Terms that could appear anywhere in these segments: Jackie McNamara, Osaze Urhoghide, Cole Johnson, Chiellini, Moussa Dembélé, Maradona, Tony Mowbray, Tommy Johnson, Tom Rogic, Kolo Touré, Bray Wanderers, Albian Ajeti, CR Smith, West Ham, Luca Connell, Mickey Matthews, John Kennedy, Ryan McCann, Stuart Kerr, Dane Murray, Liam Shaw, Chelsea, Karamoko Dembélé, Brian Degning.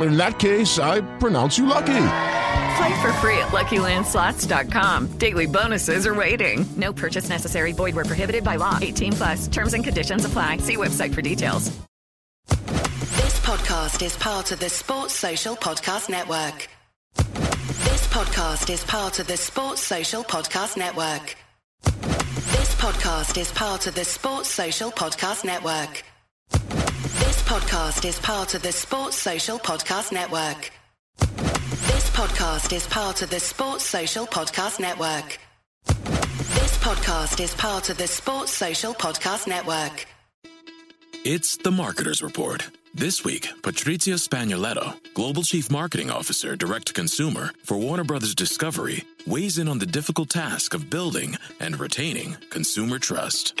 In that case, I pronounce you lucky. Play for free at LuckyLandSlots.com. Daily bonuses are waiting. No purchase necessary. Void where prohibited by law. 18 plus. Terms and conditions apply. See website for details. This podcast is part of the Sports Social Podcast Network. This podcast is part of the Sports Social Podcast Network. This podcast is part of the Sports Social Podcast Network. This podcast is part of the Sports Social Podcast Network. This podcast is part of the Sports Social Podcast Network. This podcast is part of the Sports Social Podcast Network. It's the Marketer's Report. This week, Patrizio Spagnoletto, Global Chief Marketing Officer, Direct to Consumer for Warner Brothers Discovery, weighs in on the difficult task of building and retaining consumer trust.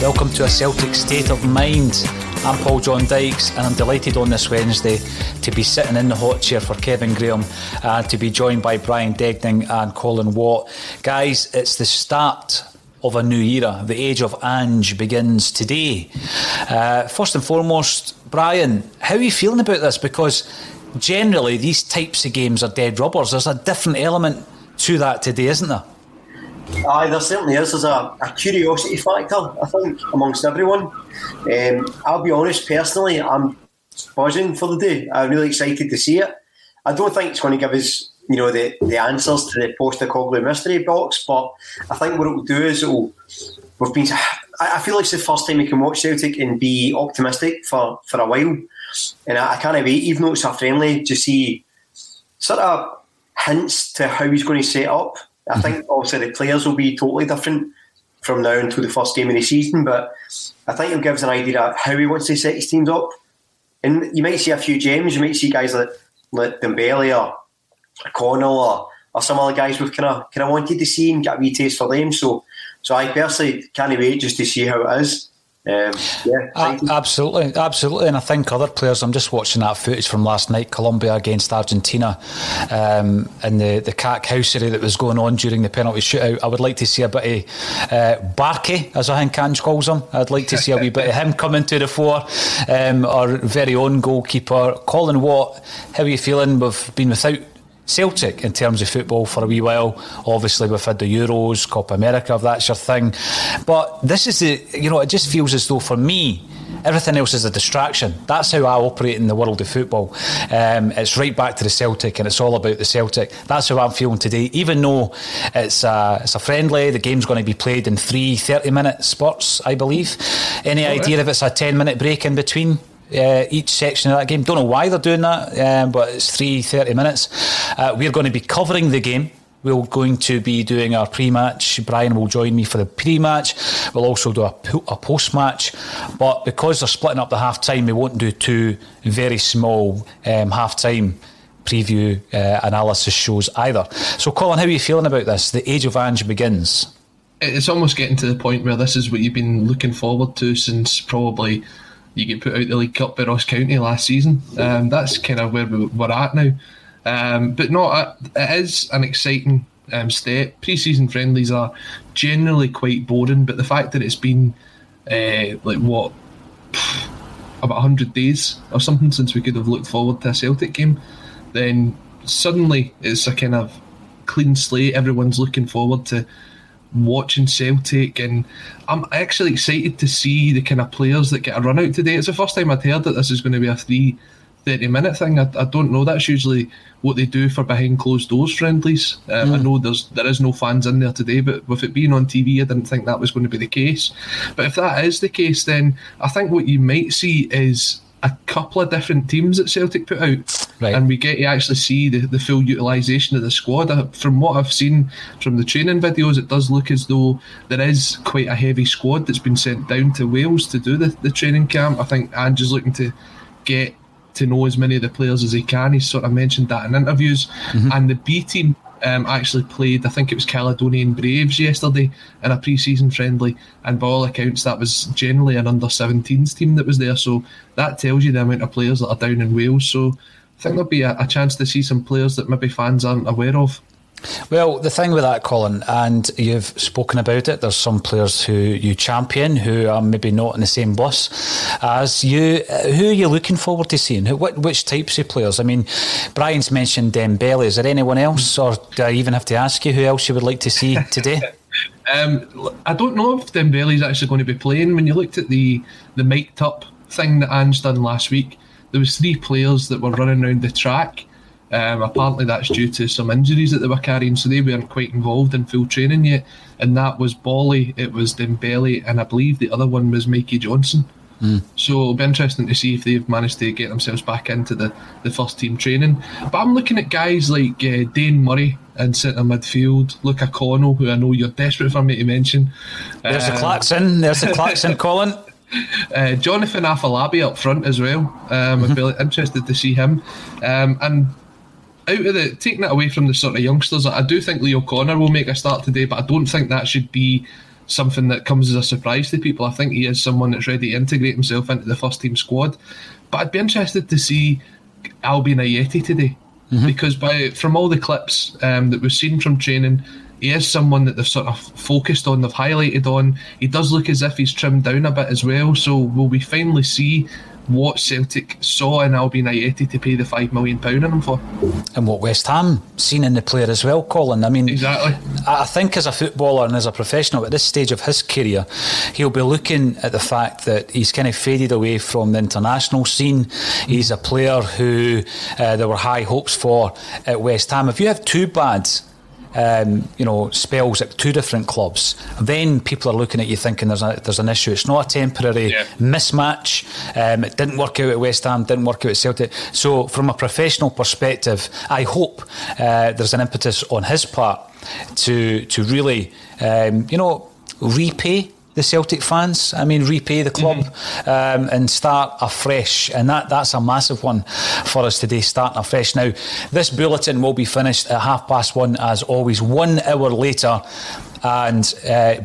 Welcome to A Celtic State of Mind. I'm Paul John Dykes and I'm delighted on this Wednesday to be sitting in the hot chair for Kevin Graham and to be joined by Brian Degning and Colin Watt. Guys, it's the start of a new era. The age of Ange begins today. First and foremost, Brian, how are you feeling about this? Because generally these types of games are dead rubbers. There's a different element to that today, isn't there? Aye, there certainly is. There's a curiosity factor, I think, amongst everyone. I'll be honest, personally, I'm buzzing for the day. I'm really excited to see it. I don't think it's going to give us, you know, the answers to the Postecoglou mystery box, but I think what it will do is I feel like it's the first time we can watch Celtic and be optimistic for a while. And I can't wait, even though it's a friendly, to see sort of hints to how he's going to set up. I think, obviously, the players will be totally different from now until the first game of the season, but I think it'll give us an idea of how he wants to set his teams up. And you might see a few gems. You might see guys like Dembélé or Connell or some other guys we've kind of wanted to see and get a wee taste for them. So I personally can't wait just to see how it is. Absolutely. And I think other players, I'm just watching that footage from last night, Colombia against Argentina, and the cackhousery that was going on during the penalty shootout. I would like to see a bit of Barkey, as I think Ange calls him. I'd like to see a wee bit of him coming to the fore. Our very own goalkeeper, Colin Watt, how are you feeling? We've been without Celtic in terms of football for a wee while. Obviously we've had the Euros, Copa America, if that's your thing, but this is the, you know, it just feels as though for me everything else is a distraction. That's how I operate in the world of football. It's right back to the Celtic, and it's all about the Celtic. That's how I'm feeling today, even though it's a friendly. The game's going to be played in 3 30-minute spurts, I believe. Any idea if it's a 10-minute break in between each section of that game? Don't know why they're doing that, but it's 3 30-minute. We're going to be covering the game. We're going to be doing our pre-match. Brian will join me for the pre-match. We'll also do a post-match, but because they're splitting up the half-time, we won't do two very small half-time preview analysis shows either. So Colin, how are you feeling about this? The Age of Ange begins. It's almost getting to the point where this is what you've been looking forward to since probably you get put out the League Cup by Ross County last season. That's kind of where we're at now. But no, it is an exciting step. Pre-season friendlies are generally quite boring, but the fact that it's been about 100 days or something since we could have looked forward to a Celtic game, then suddenly it's a kind of clean slate. Everyone's looking forward to watching Celtic, and I'm actually excited to see the kind of players that get a run out today. It's the first time I'd heard that this is going to be a 3 30-minute thing. I don't know, that's usually what they do for behind closed doors friendlies. I know there is no fans in there today, but with it being on TV, I didn't think that was going to be the case. But if that is the case, then I think what you might see is a couple of different teams that Celtic put out, right, and we get to actually see the full utilisation of the squad. From what I've seen from the training videos, it does look as though there is quite a heavy squad that's been sent down to Wales to do the training camp. I think Ange is looking to get to know as many of the players as he can. He's sort of mentioned that in interviews. And the B team actually played, I think it was Caledonian Braves yesterday in a pre-season friendly, and by all accounts that was generally an under-17s team that was there, so that tells you the amount of players that are down in Wales. So I think there'll be a chance to see some players that maybe fans aren't aware of. Well, the thing with that, Colin, and you've spoken about it, there's some players who you champion who are maybe not in the same bus as you. Who are you looking forward to seeing? Which types of players? I mean, Brian's mentioned Dembélé. Is there anyone else, or do I even have to ask you who else you would like to see today? I don't know if Dembélé is actually going to be playing. When you looked at the mic'd up thing that Ange done last week, there was 3 players that were running around the track. Apparently that's due to some injuries that they were carrying, so they weren't quite involved in full training yet, and that was Bolly, it was Dembélé, and I believe the other one was Mikey Johnson. So it'll be interesting to see if they've managed to get themselves back into the first team training. But I'm looking at guys like Dane Murray in centre midfield, Luca Connell, who I know you're desperate for me to mention. There's the Clarkson, Colin. Jonathan Afolabi up front as well. I'd be interested to see him. And out of the taking it away from the sort of youngsters, I do think Leo Connor will make a start today, but I don't think that should be something that comes as a surprise to people. I think he is someone that's ready to integrate himself into the first team squad. But I'd be interested to see Albian Ajeti today, because from all the clips that we've seen from training, he is someone that they've sort of focused on, they've highlighted on. He does look as if he's trimmed down a bit as well. So will we finally see what Celtic saw in Albian Ajeti to pay the £5 million on him for? And what West Ham seen in the player as well, Colin. I mean, exactly. I think as a footballer and as a professional at this stage of his career, he'll be looking at the fact that he's kind of faded away from the international scene. He's a player who there were high hopes for at West Ham. If you have two bads, spells at two different clubs, then people are looking at you thinking there's an issue. It's not a temporary mismatch. It didn't work out at West Ham, didn't work out at Celtic. So from a professional perspective, I hope there's an impetus on his part to really repay the Celtic fans, repay the club, and start afresh. And that's a massive one for us today, starting afresh. Now, this bulletin will be finished at 1:30, as always, 1 hour later. And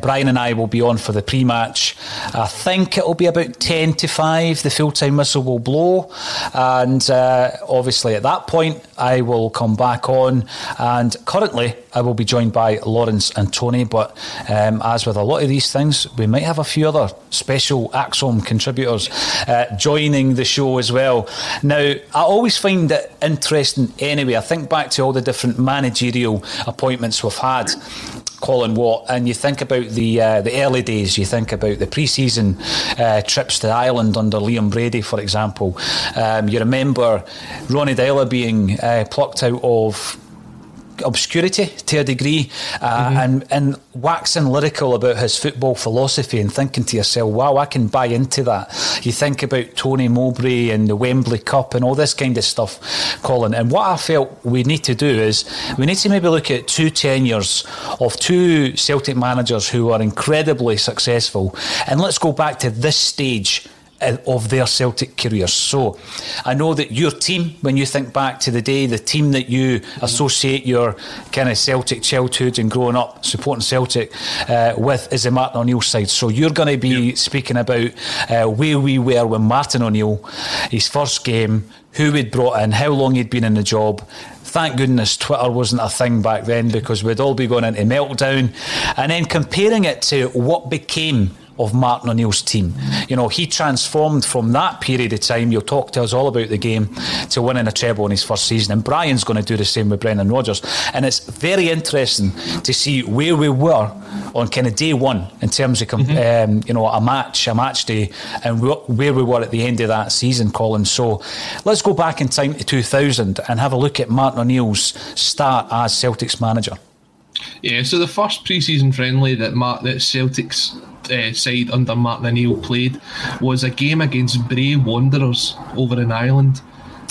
Brian and I will be on for the pre-match. I think it'll be about 10 to 5. The full-time whistle will blow. And obviously at that point, I will come back on. And currently, I will be joined by Lawrence and Tony. But as with a lot of these things, we might have a few other special Axom contributors joining the show as well. Now, I always find it interesting anyway. I think back to all the different managerial appointments we've had, Colin Watt, and you think about the early days, you think about the pre-season trips to Ireland under Liam Brady, for example. You remember Ronnie Dyla being plucked out of obscurity to a degree, and waxing lyrical about his football philosophy and thinking to yourself, wow, I can buy into that. You think about Tony Mowbray and the Wembley Cup and all this kind of stuff, Colin, and what I felt we need to do is we need to maybe look at two tenures of two Celtic managers who are incredibly successful, and let's go back to this stage of their Celtic careers. So I know that your team, when you think back to the day, the team that you associate your kind of Celtic childhood and growing up supporting Celtic with, is the Martin O'Neill side. So you're going to be speaking about where we were when Martin O'Neill, his first game, who we'd brought in, how long he'd been in the job. Thank goodness Twitter wasn't a thing back then, because we'd all be going into meltdown. And then comparing it to what became of Martin O'Neill's team. You know, he transformed from that period of time, you'll talk to us all about the game, to winning a treble in his first season. And Brian's going to do the same with Brendan Rodgers. And it's very interesting to see where we were on kind of day one in terms of a match day, and where we were at the end of that season, Colin. So let's go back in time to 2000 and have a look at Martin O'Neill's start as Celtic's manager. Yeah, so the first pre-season friendly that Celtic's side under Martin O'Neill played was a game against Bray Wanderers over in Ireland.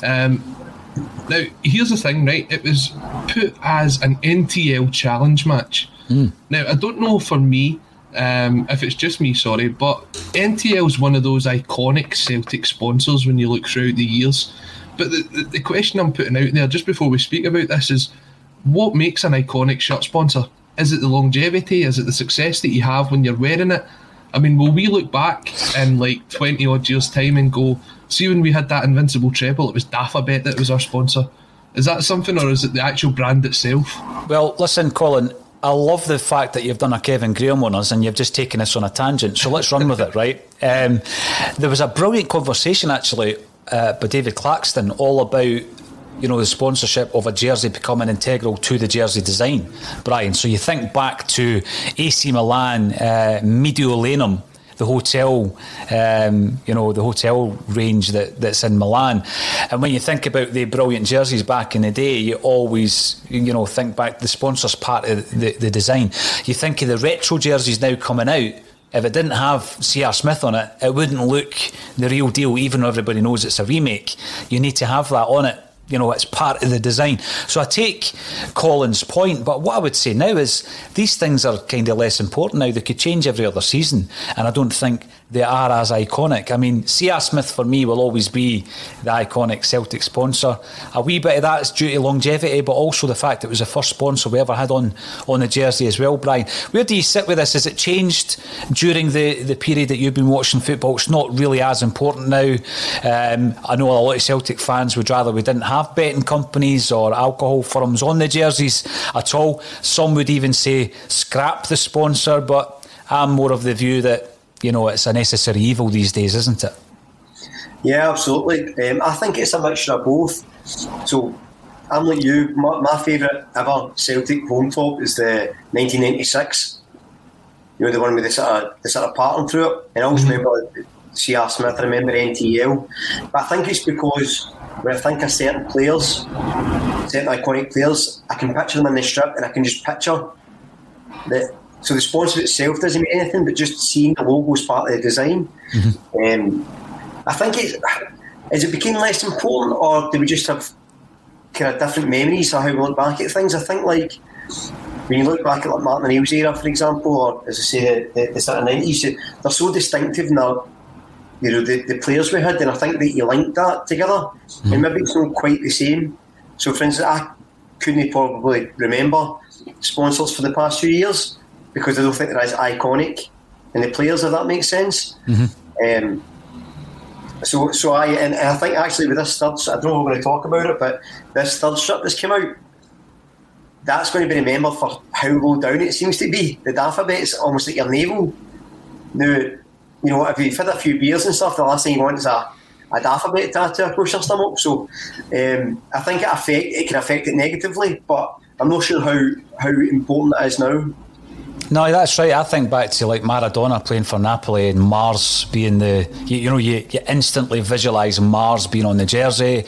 Now, here's the thing, right? It was put as an NTL challenge match. Now, I don't know for me, if it's just me, sorry, but NTL is one of those iconic Celtic sponsors when you look throughout the years. But the question I'm putting out there just before we speak about this is, what makes an iconic shirt sponsor? Is it the longevity? Is it the success that you have when you're wearing it? I mean, will we look back in like 20 odd years time and go, see when we had that invincible treble, it was Daffabet that was our sponsor? Is that something, or is it the actual brand itself? Well, listen, Colin, I love the fact that you've done a Kevin Graham on us and you've just taken us on a tangent, so let's run with it, right? There was a brilliant conversation actually by David Claxton all about, you know, the sponsorship of a jersey becoming integral to the jersey design, Brian. So you think back to AC Milan, Mediolanum, the hotel, the hotel range that's in Milan. And when you think about the brilliant jerseys back in the day, you always, you know, think back the sponsors part of the design. You think of the retro jerseys now coming out. If it didn't have CR Smith on it, it wouldn't look the real deal, even though everybody knows it's a remake. You need to have that on it. You know, it's part of the design. So I take Colin's point, but what I would say now is these things are kind of less important now. They could change every other season, and I don't think they are as iconic. I mean, CR Smith for me will always be the iconic Celtic sponsor. A wee bit of that is due to longevity, but also the fact it was the first sponsor we ever had on the jersey as well, Brian. Where do you sit with this? Has it changed during the period that you've been watching football? It's not really as important now. I know a lot of Celtic fans would rather we didn't have betting companies or alcohol firms on the jerseys at all. Some would even say scrap the sponsor, but I'm more of the view that, you know, it's a necessary evil these days, isn't it? Yeah, absolutely. I think it's a mixture of both. So I'm like you, my favourite ever Celtic home top is the 1996. You know, the one with the sort of pattern through it. And I always remember CR Smith, I remember NTL. But I think it's because when I think of certain iconic players, I can picture them in the strip, and I can just picture that. So the sponsor itself doesn't mean anything, but just seeing the logo as part of the design. I think as it became less important, or do we just have kind of different memories of how we look back at things? I think like when you look back at like Martin O'Neill's era, for example, or as I say, the sort of 90s, they're so distinctive now. You know, the players we had, and I think that you linked that together, and maybe it's not quite the same. So, for instance, I couldn't probably remember sponsors for the past few years, because I don't think they're as iconic in the players, if that makes sense. Mm-hmm. So I think actually with this third, I don't know if we're going to talk about it, but this third strip that's come out, that's going to be remembered for how low down it seems to be. The alphabet's almost at your navel. Now, you know, if you've had a few beers and stuff, the last thing you want is a alphabet tattoo across your stomach. So I think it can affect it negatively, but I'm not sure how important it is now. No, that's right. I think back to like Maradona playing for Napoli and Mars being you instantly visualise Mars being on the jersey,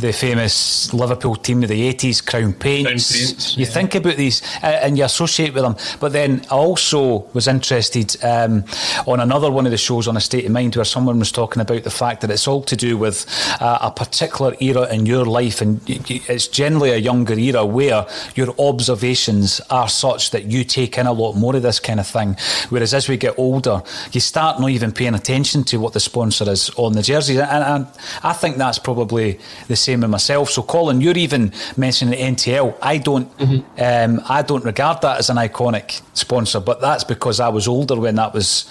the famous Liverpool team of the 80s, Crown Paints. You think about these and you associate with them. But then I also was interested on another one of the shows on A State of Mind where someone was talking about the fact that it's all to do with a particular era in your life, and it's generally a younger era where your observations are such that you take in a lot more of this kind of thing, whereas as we get older you start not even paying attention to what the sponsor is on the jerseys, and I think that's probably the same with myself. So Colin, you're even mentioning the NTL. I don't regard that as an iconic sponsor, but that's because I was older when that was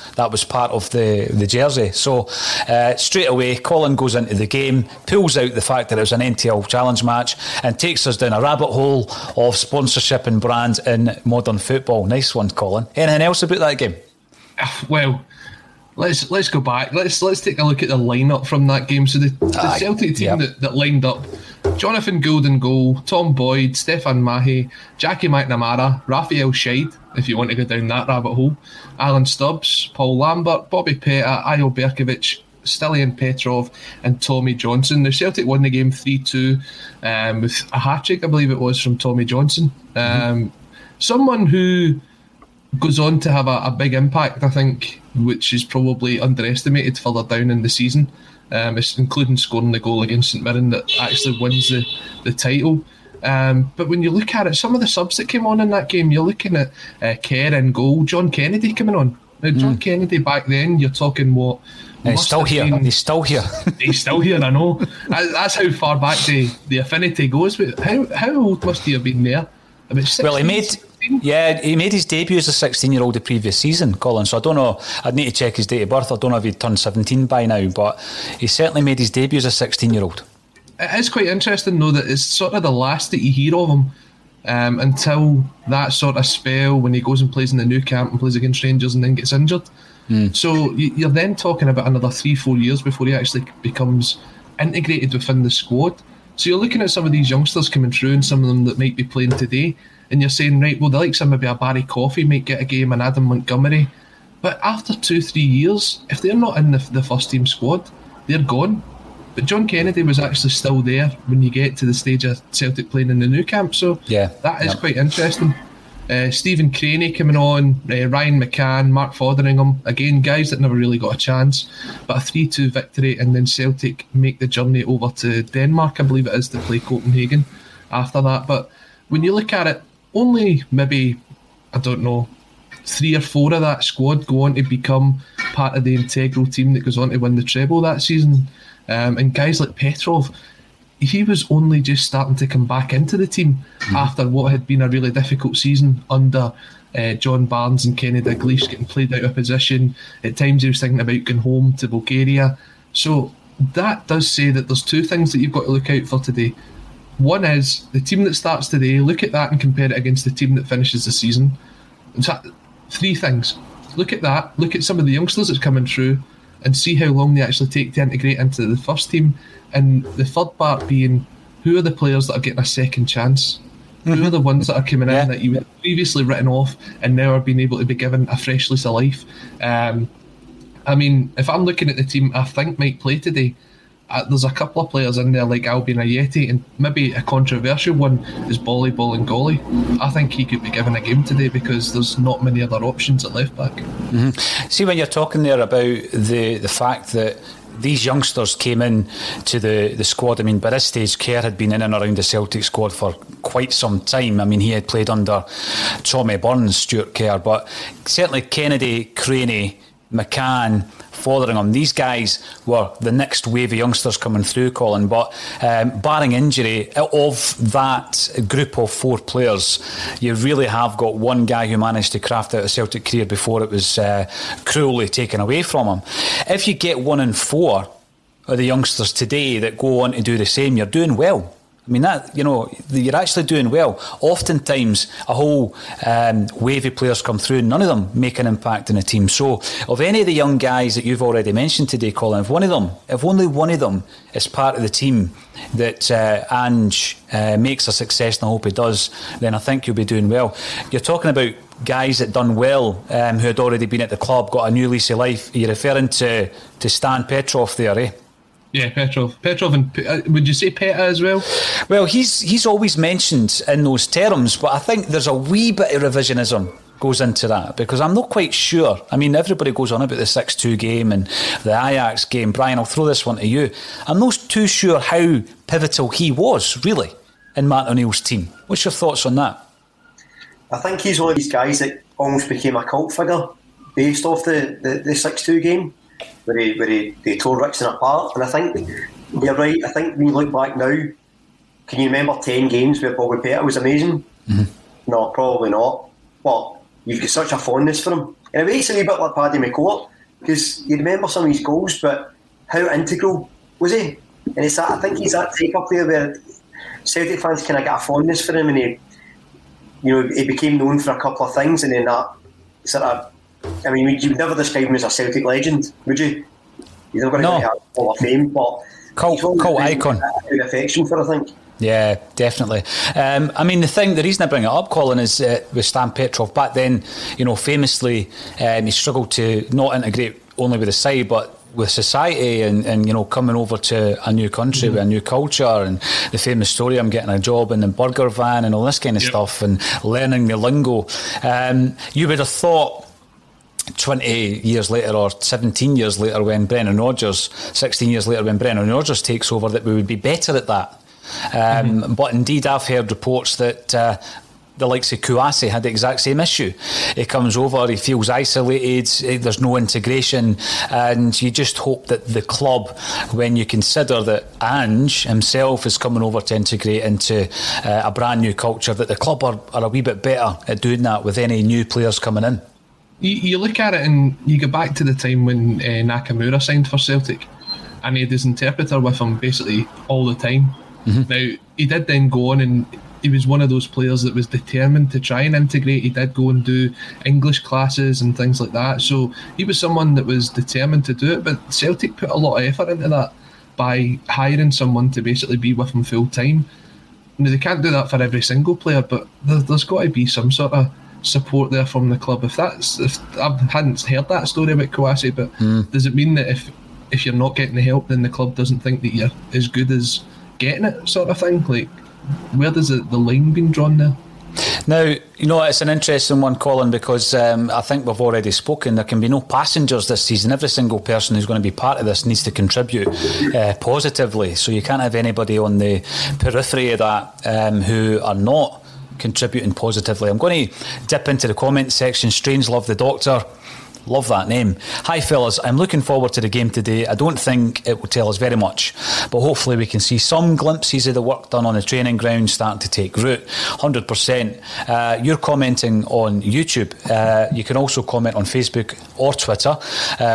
part of the jersey. So straight away Colin goes into the game, pulls out the fact that it was an NTL challenge match and takes us down a rabbit hole of sponsorship and brands in modern football. Nice one, Colin. Anything else about that game? Well, let's go back. Let's take a look at the lineup from that game. So the Celtic team that lined up: Jonathan Gould in goal, Tom Boyd, Stefan Mahe, Jackie McNamara, Raphael Scheid, if you want to go down that rabbit hole, Alan Stubbs, Paul Lambert, Bobby Petta, Ayo Berkovic, Stiliyan Petrov and Tommy Johnson. The Celtic won the game 3-2 with a hat-trick, I believe it was, from Tommy Johnson. Someone who goes on to have a big impact, I think, which is probably underestimated further down in the season, including scoring the goal against St Mirren that actually wins the title. But when you look at it, some of the subs that came on in that game, you're looking at Kerr in goal, John Kennedy coming on. Now, John Kennedy back then, you're talking what? He's still here. He's still here, I know. That's how far back the affinity goes. But how old must he have been there? About 16? Well, he made his debut as a 16-year-old the previous season, Colin, so I don't know, I'd need to check his date of birth. I don't know if he'd turned 17 by now, but he certainly made his debut as a 16-year-old. It is quite interesting though that it's sort of the last that you hear of him until that sort of spell when he goes and plays in the new camp and plays against Rangers and then gets injured. So you're then talking about another 3-4 years before he actually becomes integrated within the squad. So you're looking at some of these youngsters coming through and some of them that might be playing today, and you're saying, right, well, they like some, maybe a Barry Coffey might get a game, and Adam Montgomery. But after 2-3 years, if they're not in the first team squad, they're gone. But John Kennedy was actually still there when you get to the stage of Celtic playing in the new camp. So that is quite interesting. Stephen Craney coming on, Ryan McCann, Mark Fotheringham, again guys that never really got a chance, but a 3-2 victory, and then Celtic make the journey over to Denmark, I believe it is, to play Copenhagen after that. But when you look at it, only maybe, I don't know, 3 or 4 of that squad go on to become part of the integral team that goes on to win the treble that season. And guys like Petrov, he was only just starting to come back into the team after what had been a really difficult season under John Barnes and Kenny Dalglish, getting played out of position. At times he was thinking about going home to Bulgaria. So that does say that there's 2 things that you've got to look out for today. One is the team that starts today, look at that and compare it against the team that finishes the season. In fact, 3 things. Look at that, look at some of the youngsters that's coming through and see how long they actually take to integrate into the first team. And the third part being, who are the players that are getting a second chance? Mm-hmm. Who are the ones that are coming in that you were previously written off and now are being able to be given a fresh lease of life? I mean, if I'm looking at the team I think might play today, there's a couple of players in there like Albian Ajeti, and maybe a controversial one is Bolingoli. I think he could be given a game today because there's not many other options at left back. Mm-hmm. See, when you're talking there about the fact that these youngsters came in to the squad, I mean, by this stage Kerr had been in and around the Celtic squad for quite some time. I mean, he had played under Tommy Burns, Stuart Kerr, but certainly Kennedy, Craney, McCann, Fotheringham. These guys were the next wave of youngsters coming through, Colin. But barring injury, of that group of four players, you really have got one guy who managed to craft out a Celtic career before it was cruelly taken away from him. If you get 1 in 4 of the youngsters today that go on to do the same, you're doing well. I mean, that, you know, you're actually doing well. Oftentimes, a whole wave of players come through and none of them make an impact in a team. So, of any of the young guys that you've already mentioned today, Colin, if only one of them is part of the team that Ange makes a success, and I hope he does, then I think you'll be doing well. You're talking about guys that done well, who had already been at the club, got a new lease of life. Are you referring to Stan Petrov there, eh? Yeah, Petrov, and would you say Petta as well? Well, he's always mentioned in those terms, but I think there's a wee bit of revisionism goes into that, because I'm not quite sure. I mean, everybody goes on about the 6-2 game and the Ajax game. Brian, I'll throw this one to you. I'm not too sure how pivotal he was, really, in Martin O'Neill's team. What's your thoughts on that? I think he's one of these guys that almost became a cult figure based off the 6-2 game, where they tore Rixon apart. And I think you're right. I think when you look back now, can you remember 10 games where Bobby Petta was amazing? Mm-hmm. No, probably not. But you've got such a fondness for him. In a way, it's a wee bit like Paddy McCourt, because you remember some of his goals, but how integral was he? And it's that, I think he's that type of player where Celtic fans kind of get a fondness for him, and he, you know, he became known for a couple of things, and then that sort of, I mean, you'd never describe him as a Celtic legend, would you? You're never going to get a Hall of Fame, but cult icon. Affection for, I think. Yeah, definitely. I mean, the reason I bring it up, Colin, is with Stan Petrov back then, you know, famously, he struggled to not integrate only with the side, but with society, and you know, coming over to a new country, mm-hmm. with a new culture, and the famous story, I'm getting a job in the burger van and all this kind of stuff, and learning the lingo. You would have thought 20 years later, or 17 years later, when Brendan Rodgers, 16 years later when Brendan Rodgers takes over, that we would be better at that. Mm-hmm. But indeed, I've heard reports that the likes of Kouassi had the exact same issue. He comes over, he feels isolated, there's no integration, and you just hope that the club, when you consider that Ange himself is coming over to integrate into a brand new culture, that the club are a wee bit better at doing that with any new players coming in. You look at it and you go back to the time when Nakamura signed for Celtic, and he had his interpreter with him basically all the time. Mm-hmm. Now, he did then go on, and he was one of those players that was determined to try and integrate. He did go and do English classes and things like that, so he was someone that was determined to do it, but Celtic put a lot of effort into that by hiring someone to basically be with him full time. Now, they can't do that for every single player, but there's got to be some sort of support there from the club. If I hadn't heard that story about Kouassi, but does it mean that if you're not getting the help, then the club doesn't think that you're as good as getting it, sort of thing? Like, where does the line been drawn there? Now, you know, it's an interesting one, Colin, because I think we've already spoken. There can be no passengers this season. Every single person who's going to be part of this needs to contribute positively, so you can't have anybody on the periphery of that who are not contributing positively. I'm going to dip into the comment section. Strange Love the Doctor, love that name. Hi fellas, I'm looking forward to the game today. I don't think it will tell us very much, but hopefully we can see some glimpses of the work done on the training ground starting to take root. 100%. You're commenting on YouTube. You can also comment on Facebook or Twitter,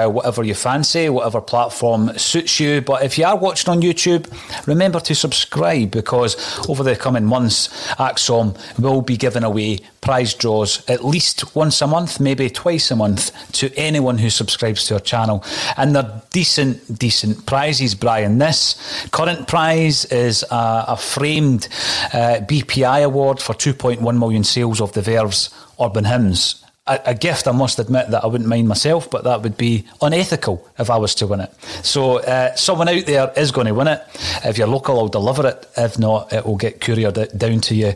whatever you fancy, whatever platform suits you. But if you are watching on YouTube, remember to subscribe, because over the coming months, Axom will be giving away prize draws at least once a month, maybe twice a month, to anyone who subscribes to our channel. And they're decent prizes, Brian. This current prize is a framed BPI award for 2.1 million sales of the Verve's Urban Hymns. A gift, I must admit, that I wouldn't mind myself, but that would be unethical if I was to win it. So someone out there is going to win it. If you're local, I'll deliver it. If not, it will get couriered down to you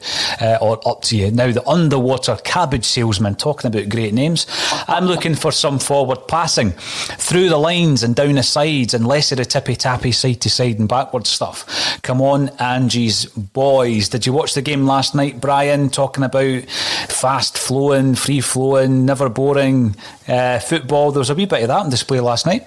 or up to you. Now, the underwater cabbage salesman, talking about great names, I'm looking for some forward passing through the lines and down the sides, and less of the tippy-tappy side-to-side and backwards stuff. Come on, Angie's boys. Did you watch the game last night, Brian, talking about fast-flowing, free-flowing, discipline, never boring football. There was a wee bit of that on display last night.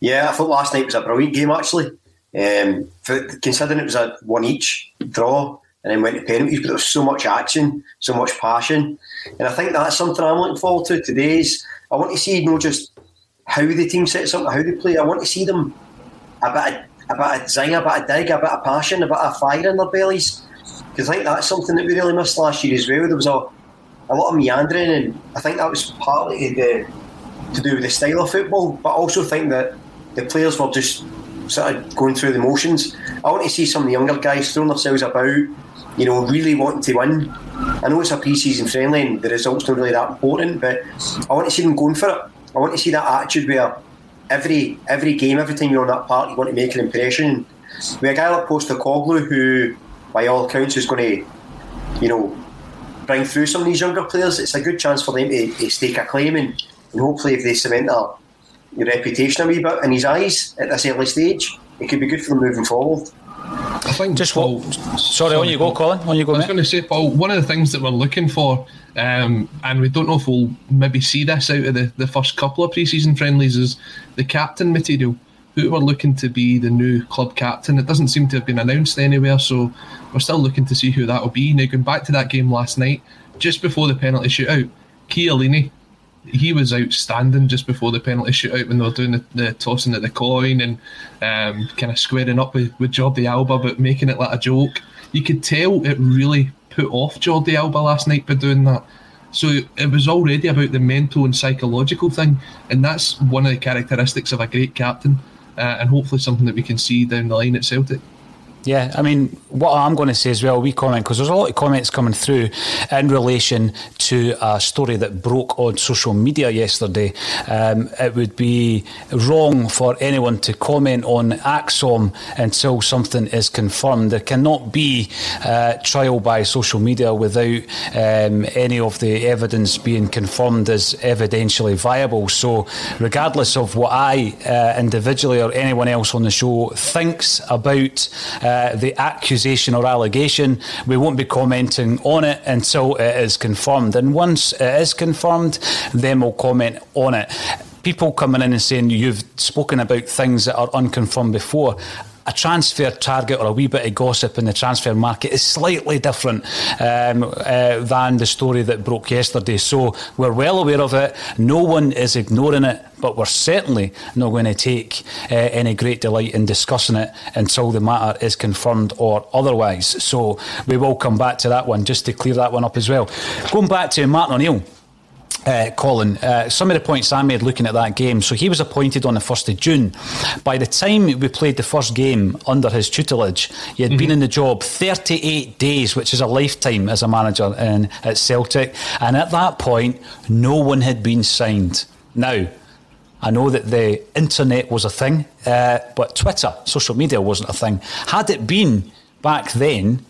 Yeah, I thought last night was a brilliant game, actually. Considering it was a 1-1 draw and then went to penalties, but there was so much action, so much passion. And I think that's something I'm looking forward to today's. I want to see, you know, just how the team sets up, how they play. I want to see them a bit of zing, a bit of dig, a bit of passion, a bit of fire in their bellies. Because I think that's something that we really missed last year as well. There was a lot of meandering, and I think that was partly to do with the style of football, but I also think that the players were just sort of going through the motions. I want to see some of the younger guys throwing themselves about, you know, really wanting to win. I know it's a pre-season friendly and the results not really that important, but I want to see them going for it. I want to see that attitude where every game, every time you're on that part, you want to make an impression. With a guy like Postecoglou, who by all accounts is going to, you know, bring through some of these younger players, it's a good chance for them to stake a claim, and hopefully if they cement their reputation a wee bit in his eyes at this early stage, it could be good for them moving forward. I think just Paul, on you go, Colin. On you go. I was going to say, Paul, one of the things that we're looking for, and we don't know if we'll maybe see this out of the first couple of pre-season friendlies, is the captain material. Who we're looking to be the new club captain. It doesn't seem to have been announced anywhere, so we're still looking to see who that will be. Now, going back to that game last night, just before the penalty shootout, Chiellini, he was outstanding just before the penalty shootout when they were doing the tossing at the coin and kind of squaring up with Jordi Alba but making it like a joke. You could tell it really put off Jordi Alba last night by doing that. So it was already about the mental and psychological thing, and that's one of the characteristics of a great captain. And hopefully something that we can see down the line at Celtic. Yeah, I mean, what I'm going to say as well, we comment, because there's a lot of comments coming through in relation to a story that broke on social media yesterday. It would be wrong for anyone to comment on Axom until something is confirmed. There cannot be trial by social media without any of the evidence being confirmed as evidentially viable. So regardless of what I individually or anyone else on the show thinks about the accusation or allegation, we won't be commenting on it until it is confirmed. And once it is confirmed, then we'll comment on it. People coming in and saying you've spoken about things that are unconfirmed before. A transfer target or a wee bit of gossip in the transfer market is slightly different than the story that broke yesterday. So we're well aware of it. No one is ignoring it, but we're certainly not going to take any great delight in discussing it until the matter is confirmed or otherwise. So we will come back to that one just to clear that one up as well. Going back to Martin O'Neill. Colin, some of the points I made looking at that game. So he was appointed on the 1st of June. By the time we played the first game under his tutelage, he had been in the job 38 days, which is a lifetime as a manager at Celtic. And at that point, no one had been signed. Now, I know that the internet was a thing, but Twitter, social media, wasn't a thing. Had it been back then,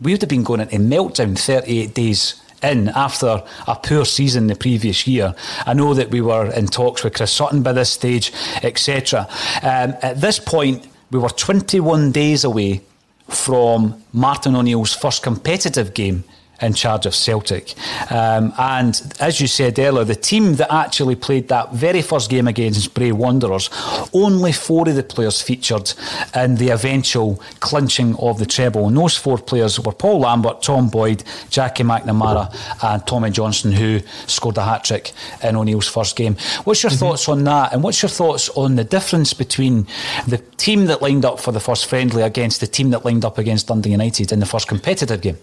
we would have been going into meltdown 38 days in after a poor season the previous year. I know that we were in talks with Chris Sutton by this stage, etc. At this point, we were 21 days away from Martin O'Neill's first competitive game in charge of Celtic. And as you said earlier, the team that actually played that very first game against Bray Wanderers, only 4 of the players featured in the eventual clinching of the treble. And those 4 players were Paul Lambert, Tom Boyd, Jackie McNamara and Tommy Johnson, who scored a hat-trick in O'Neill's first game. What's your thoughts on that? And what's your thoughts on the difference between the team that lined up for the first friendly against the team that lined up against Dundee United in the first competitive game?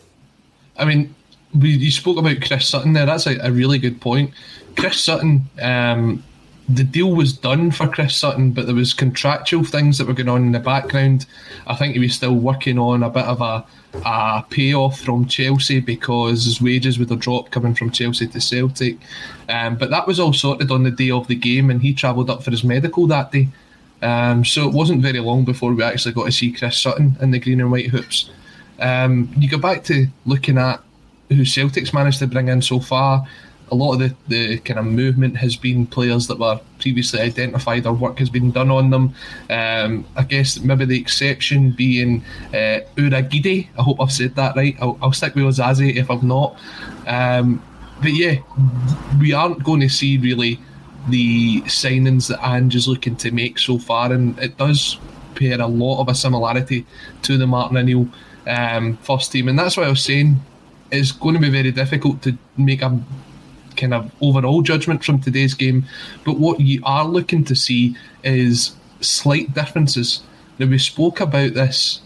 I mean, you spoke about Chris Sutton there. That's a really good point. Chris Sutton, the deal was done for Chris Sutton, but there was contractual things that were going on in the background. I think he was still working on a bit of a payoff from Chelsea because his wages would have dropped coming from Chelsea to Celtic. But that was all sorted on the day of the game, and he travelled up for his medical that day. So it wasn't very long before we actually got to see Chris Sutton in the green and white hoops. You go back to looking at who Celtic's managed to bring in so far. A lot of the kind of movement has been players that were previously identified or work has been done on them. I guess maybe the exception being Urhoghide. I hope I've said that right. I'll stick with Osaze if I've not. But yeah, we aren't going to see really the signings that Ange is looking to make so far, and it does pair a lot of a similarity to the Martin O'Neill first team, and that's what I was saying. It's going to be very difficult to make a kind of overall judgment from today's game, but what you are looking to see is slight differences. Now, we spoke about this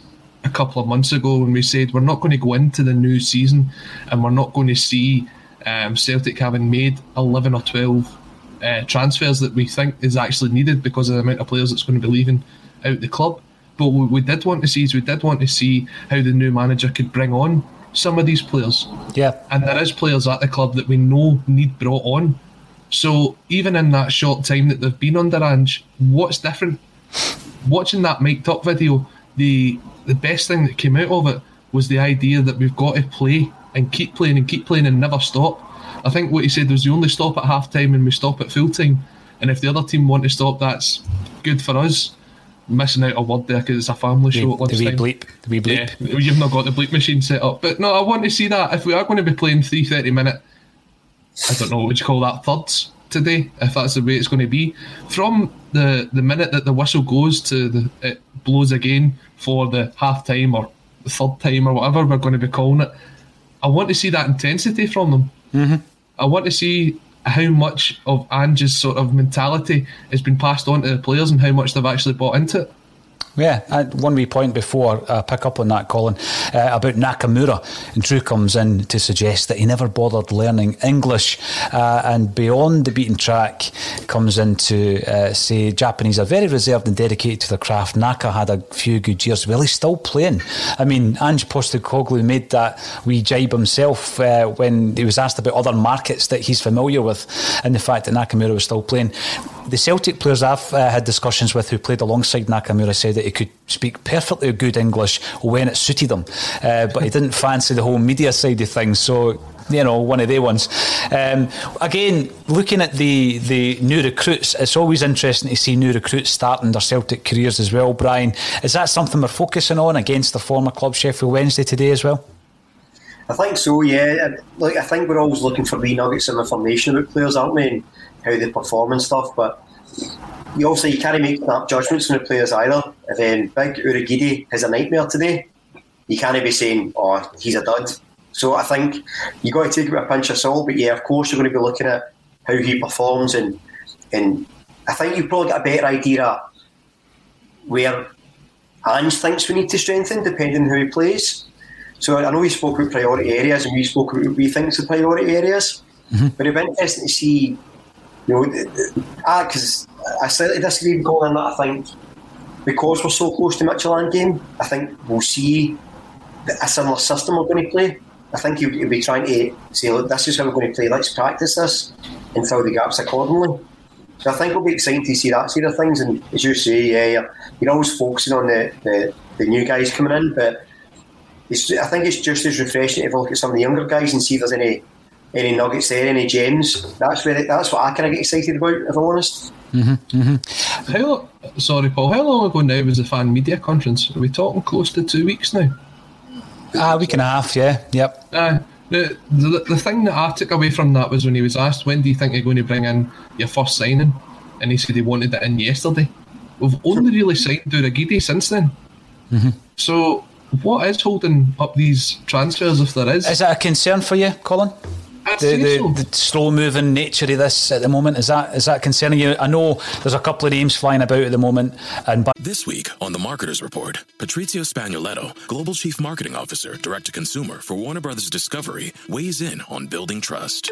a couple of months ago when we said we're not going to go into the new season and we're not going to see Celtic having made 11 or 12 transfers that we think is actually needed because of the amount of players that's going to be leaving out the club. But what we did want to see is we did want to see how the new manager could bring on some of these players. Yeah. And there is players at the club that we know need brought on. So even in that short time that they've been under Ange, what's different? Watching that mic'd up video, the best thing that came out of it was the idea that we've got to play and keep playing and keep playing and never stop. I think what he said was, you only stop at half time and we stop at full time. And if the other team want to stop, that's good for us. Missing out a word there because it's a family show at lunchtime. The wee bleep. Yeah, you've not got the bleep machine set up. But no, I want to see that. If we are going to be playing 3 30-minute, I don't know, would you call that thirds today, if that's the way it's going to be? From the minute that the whistle goes to it blows again for the half-time or the third time or whatever we're going to be calling it, I want to see that intensity from them. Mm-hmm. I want to see how much of Ange's sort of mentality has been passed on to the players and how much they've actually bought into it. Yeah, and one wee point before I pick up on that, Colin, about Nakamura. And Drew comes in to suggest that he never bothered learning English, and beyond the beaten track comes in to say Japanese are very reserved and dedicated to their craft. Naka had a few good years. Well, he's still playing. I mean, Ange Postecoglou made that wee jibe himself when he was asked about other markets that he's familiar with, and the fact that Nakamura was still playing. The Celtic players I've had discussions with who played alongside Nakamura said that he could speak perfectly good English when it suited him, but he didn't fancy the whole media side of things, so you know, one of the ones. Again, looking at the new recruits, it's always interesting to see new recruits starting their Celtic careers as well. Brian, is that something we're focusing on against the former club Sheffield Wednesday today as well? I think so, yeah. Like, I think we're always looking for wee nuggets of information about players, aren't we, and how they perform and stuff, but you obviously you can't make snap judgments from the players either. If Big Urhoghide has a nightmare today, you can't be saying, oh, he's a dud. So I think you've got to take it with a pinch of salt, but yeah, of course you're going to be looking at how he performs, and I think you've probably got a better idea of where Ange thinks we need to strengthen depending on who he plays. So I know we spoke about priority areas and we spoke about what we think is the priority areas, mm-hmm. but it'd be interesting to see, you know, because I slightly disagree with Colin that I think because we're so close to the Michelin game, I think we'll see a similar system we're going to play. I think he'll be trying to say, look, this is how we're going to play, let's practice this and fill the gaps accordingly. So I think it'll be exciting to see that side of things, and as you say, yeah, you're always focusing on the new guys coming in, but I think it's just as refreshing to look at some of the younger guys and see if there's any nuggets there, any gems. That's what I kind of get excited about, if I'm honest. Mm-hmm, mm-hmm. Sorry, Paul, how long ago now was the fan media conference? Are we talking close to 2 weeks now? A week and a half, yeah. Yep. The thing that I took away from that was when he was asked, when do you think you're going to bring in your first signing? And he said he wanted it in yesterday. We've only really signed Urhoghide since then. Mm-hmm. So what is holding up these transfers, if there is? Is that a concern for you, Colin? The slow-moving nature of this at the moment, is that concerning you? I know there's a couple of names flying about at the moment. This week on The Marketers Report, Patrizio Spagnoletto, Global Chief Marketing Officer, Direct-to-Consumer for Warner Brothers Discovery, weighs in on building trust.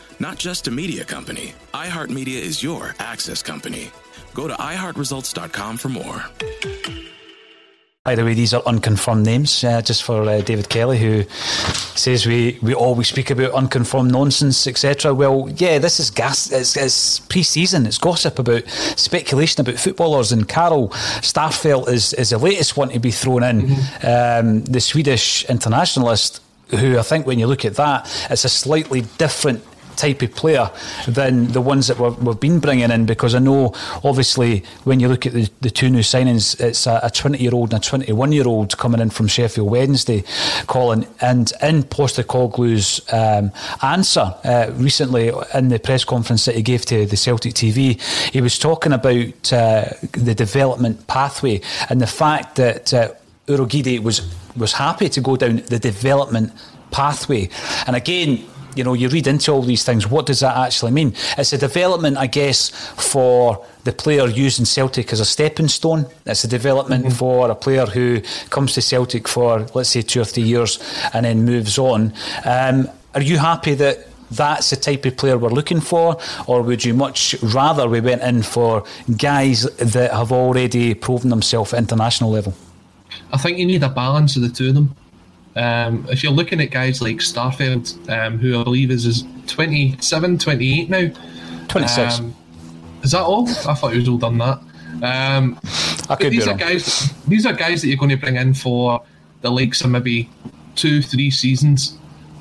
Not just a media company, iHeartMedia is your access company. Go to iHeartResults.com for more. By the way, these are unconfirmed names, just for David Kelly, who says we always speak about unconfirmed nonsense, etc. Well, yeah, this is gas. It's pre-season. It's gossip about speculation about footballers, and Carl Starfelt is the latest one to be thrown in. Mm-hmm. The Swedish internationalist, who I think when you look at that, it's a slightly different type of player than the ones that we've been bringing in, because I know obviously when you look at the two new signings, it's a 20-year-old and a 21-year-old coming in from Sheffield Wednesday, Colin, and in Postecoglou's answer recently in the press conference that he gave to the Celtic TV, he was talking about the development pathway and the fact that Urhoghide was happy to go down the development pathway. And again, you know, you read into all these things. What does that actually mean? It's a development, I guess, for the player using Celtic as a stepping stone. It's a development mm-hmm. for a player who comes to Celtic for, let's say, 2 or 3 years and then moves on. Are you happy that that's the type of player we're looking for? Or would you much rather we went in for guys that have already proven themselves at international level? I think you need a balance of the two of them. If you're looking at guys like Starfelt, who I believe is 27, 28 now. 26. Is that all? I thought he was older than that. These are guys that you're going to bring in for the likes of maybe 2-3 seasons.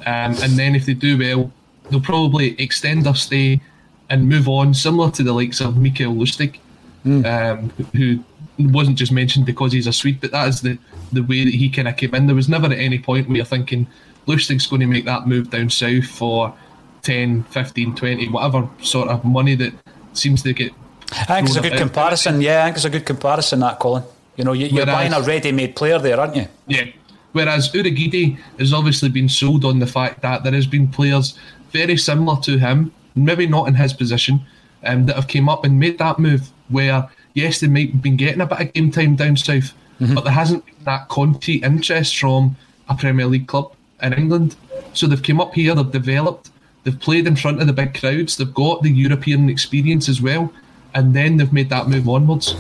And then if they do well, they'll probably extend their stay and move on, similar to the likes of Mikael Lustig, who wasn't just mentioned because he's a Swede, but that is the way that he kind of came in. There was never at any point where you're thinking Lustig's going to make that move down south for 10, 15, 20, whatever sort of money that seems to get. I think it's a good comparison. Yeah, I think it's a good comparison, that, Colin. You know, you're buying a ready-made player there, aren't you? Yeah. Whereas Urhoghide has obviously been sold on the fact that there has been players very similar to him, maybe not in his position, that have came up and made that move where, yes, they might have been getting a bit of game time down south, mm-hmm. but there hasn't been that concrete interest from a Premier League club in England. So they've come up here, they've developed, they've played in front of the big crowds, they've got the European experience as well, and then they've made that move onwards.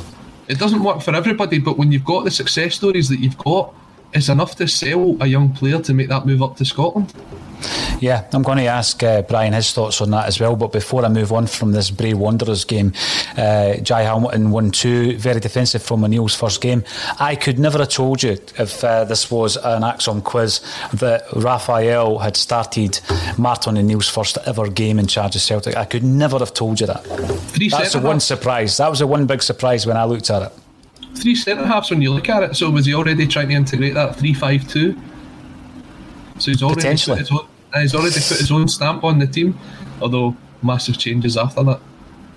It doesn't work for everybody, but when you've got the success stories that you've got, it's enough to sell a young player to make that move up to Scotland. Yeah, I'm going to ask Brian his thoughts on that as well, but before I move on from this Bray Wanderers game, Jai Hamilton 1-2, very defensive from O'Neill's first game. I could never have told you, if this was an Axom quiz, that Raphael had started Martin O'Neill's first ever game in charge of Celtic. I could never have told you that. That's the one surprise. That was the one big surprise when I looked at it. 3 centre-halves when you look at it, so was he already trying to integrate that 3-5-2? So he's already put his own stamp on the team, although massive changes after that.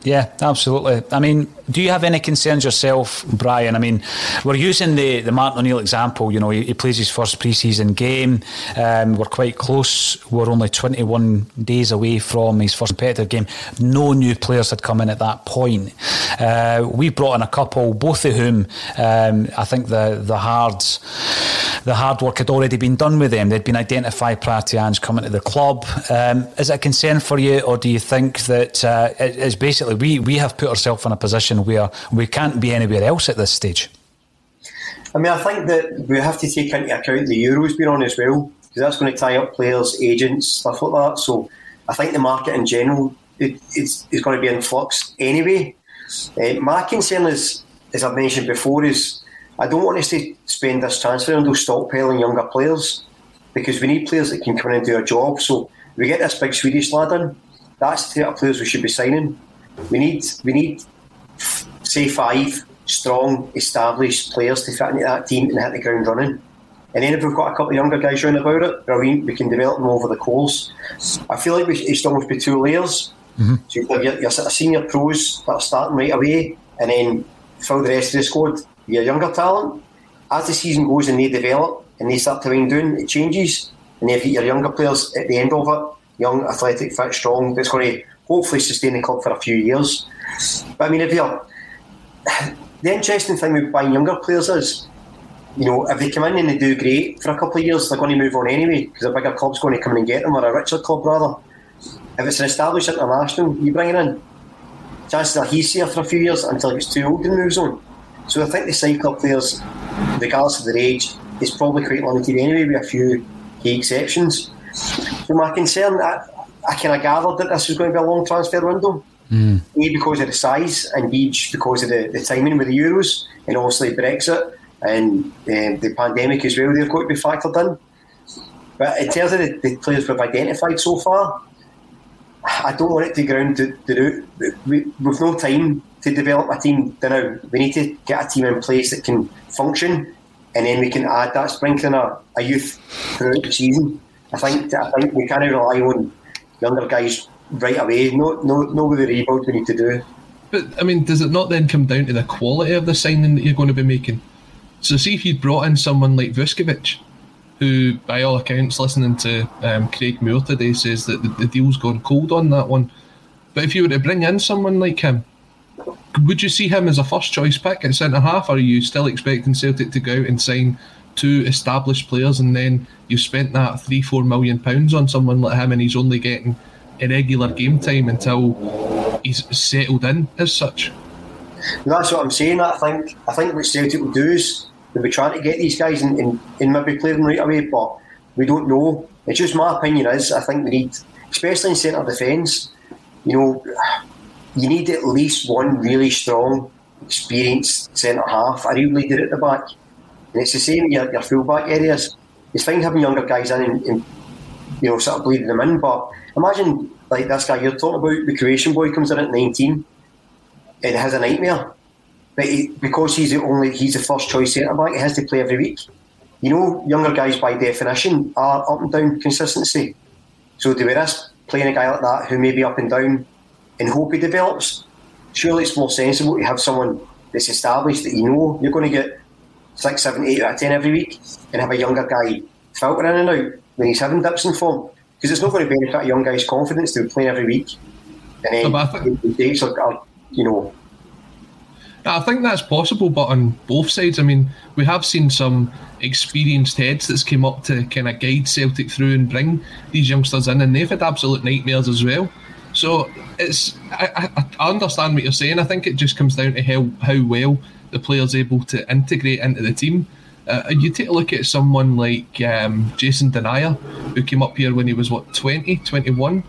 Yeah, absolutely. I mean, do you have any concerns yourself, Brian? I mean, we're using the Martin O'Neill example. You know, he plays his first pre-season game. We're quite close. We're only 21 days away from his first competitive game. No new players had come in at that point. We brought in a couple, both of whom I think the hard work had already been done with them. They'd been identified prior to Ange coming to the club. Is it a concern for you, or do you think that it's basically we have put ourselves in a position where we can't be anywhere else at this stage? I mean, I think that we have to take into account the Euros being on as well, because that's going to tie up players, agents, stuff like that. So I think the market in general is going to be in flux anyway. My concern is, as I've mentioned before, is I don't want us to spend this transfer window stockpiling younger players, because we need players that can come in and do a job. So we get this big Swedish lad in, that's the type of players we should be signing. We need say 5 strong, established players to fit into that team and hit the ground running. And then if we've got a couple of younger guys around about it, brilliant, we can develop them over the course. I feel like it should almost be two layers. Mm-hmm. So you've got your senior pros that are starting right away, and then for the rest of the squad, your younger talent. As the season goes and they develop and they start to wind down, it changes. And then if you get your younger players at the end of it, young, athletic, fit, strong, that's going to hopefully sustain the club for a few years. But I mean, if you're... The interesting thing with buying younger players is, you know, if they come in and they do great for a couple of years, they're going to move on anyway, because a bigger club's going to come in and get them, or a richer club rather. If it's an established international you bring it in, chances are he's here for a few years until he gets too old and moves on. So I think the cycle players, regardless of their age, is probably quite limited anyway, with a few key exceptions. So my concern, I kind of gathered that this was going to be a long transfer window. A, because of the size, and B, just because of the timing with the Euros, and obviously Brexit and the pandemic as well, they've got to be factored in. But in terms of the players we've identified so far, I don't want it to ground the route. We've no time to develop a team now. We need to get a team in place that can function, and then we can add that sprinkling a youth throughout the season. I think we can't rely on younger guys right away. No with the rebuild we need to do. But I mean, does it not then come down to the quality of the signing that you're going to be making? So see if you brought in someone like Vuskovic, who by all accounts, listening to Craig Moore today, says that the deal's gone cold on that one. But if you were to bring in someone like him, would you see him as a first choice pick at centre half, or are you still expecting Celtic to go out and sign two established players, and then you've spent that £3-4 million on someone like him and he's only getting irregular game time until he's settled in as such? No, that's what I'm saying. I think what Celtic will do is they'll be trying to get these guys and maybe play them right away, but we don't know. It's just my opinion is, I think we need, especially in centre defence, you know, you need at least one really strong, experienced centre half, a real leader at the back. And it's the same in your full back areas. It's fine having younger guys in and you know, sort of bleeding them in, but imagine like this guy you're talking about, the Croatian boy comes in at 19 and has a nightmare. But because he's the first choice centre back, he has to play every week. You know, younger guys by definition are up and down consistency. So do we risk playing a guy like that who may be up and down and hope he develops? Surely it's more sensible to have someone that's established that you know you're going to get 6, 7, 8 out of 10 every week, and have a younger guy filter in and out when he's having dips in form, because it's not going to benefit a young guy's confidence to be playing every week. And then the dates are, you know. I think that's possible, but on both sides. I mean, we have seen some experienced heads that's came up to kind of guide Celtic through and bring these youngsters in, and they've had absolute nightmares as well. So it's I understand what you're saying. I think it just comes down to how well the player's able to integrate into the team. You take a look at someone like Jason Denier, who came up here when he was, 20, 21,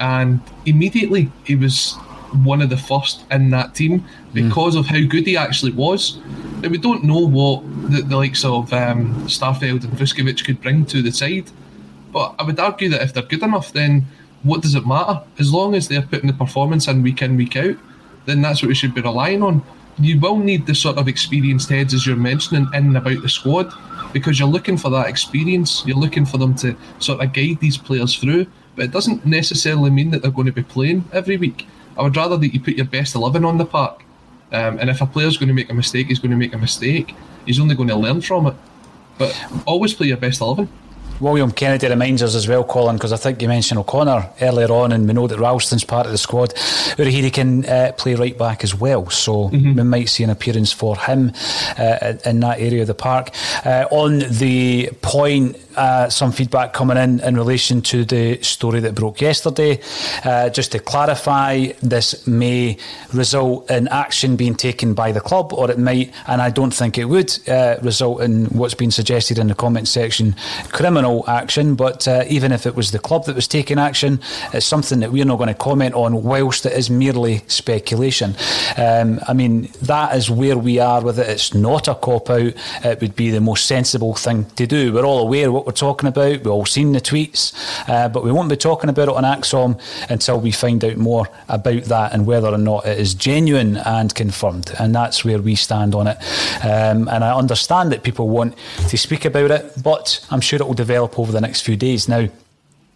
and immediately he was one of the first in that team because of how good he actually was. Now, we don't know what the likes of Starfelt and Vuskovic could bring to the side, but I would argue that if they're good enough, then what does it matter? As long as they're putting the performance in, week out, then that's what we should be relying on. You will need the sort of experienced heads, as you're mentioning, in and about the squad, because you're looking for that experience. You're looking for them to sort of guide these players through, but it doesn't necessarily mean that they're going to be playing every week. I would rather that you put your best 11 on the park, and if a player's going to make a mistake, he's going to make a mistake. He's only going to learn from it, but always play your best 11. William Kennedy reminds us as well, Colin, because I think you mentioned O'Connor earlier on, and we know that Ralston's part of the squad. Urhoghide can play right back as well, so we might see an appearance for him in that area of the park. On the point, some feedback coming in relation to the story that broke yesterday. Just to clarify, this may result in action being taken by the club, or it might, and I don't think it would, result in what's been suggested in the comment section, criminal criminal action, but even if it was the club that was taking action, it's something that we're not going to comment on whilst it is merely speculation. I mean, that is where we are with it. It's not a cop-out. It would be the most sensible thing to do. We're all aware of what we're talking about. We've all seen the tweets, but we won't be talking about it on Axom until we find out more about that and whether or not it is genuine and confirmed. And that's where we stand on it. And I understand that people want to speak about it, but I'm sure it will develop over the next few days. Now,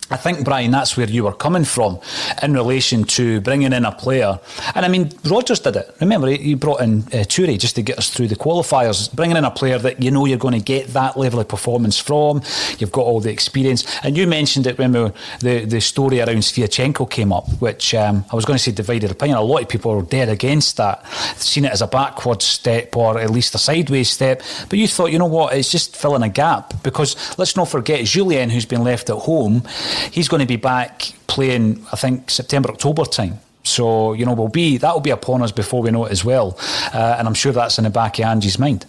I think, Brian, that's where you were coming from in relation to bringing in a player. And I mean, Rodgers did it. Remember, he brought in Toure just to get us through the qualifiers, bringing in a player that you know you're going to get that level of performance from. You've got all the experience. And you mentioned it when we were, the story around Sviatchenko came up, which I was going to say divided opinion. A lot of people were dead against that, seen it as a backward step or at least a sideways step. But you thought, you know what, it's just filling a gap, because let's not forget Julien, who's been left at home. He's going to be back playing, I think, September, October time. So, you know, that'll be upon us before we know it as well. And I'm sure that's in the back of Ange's mind.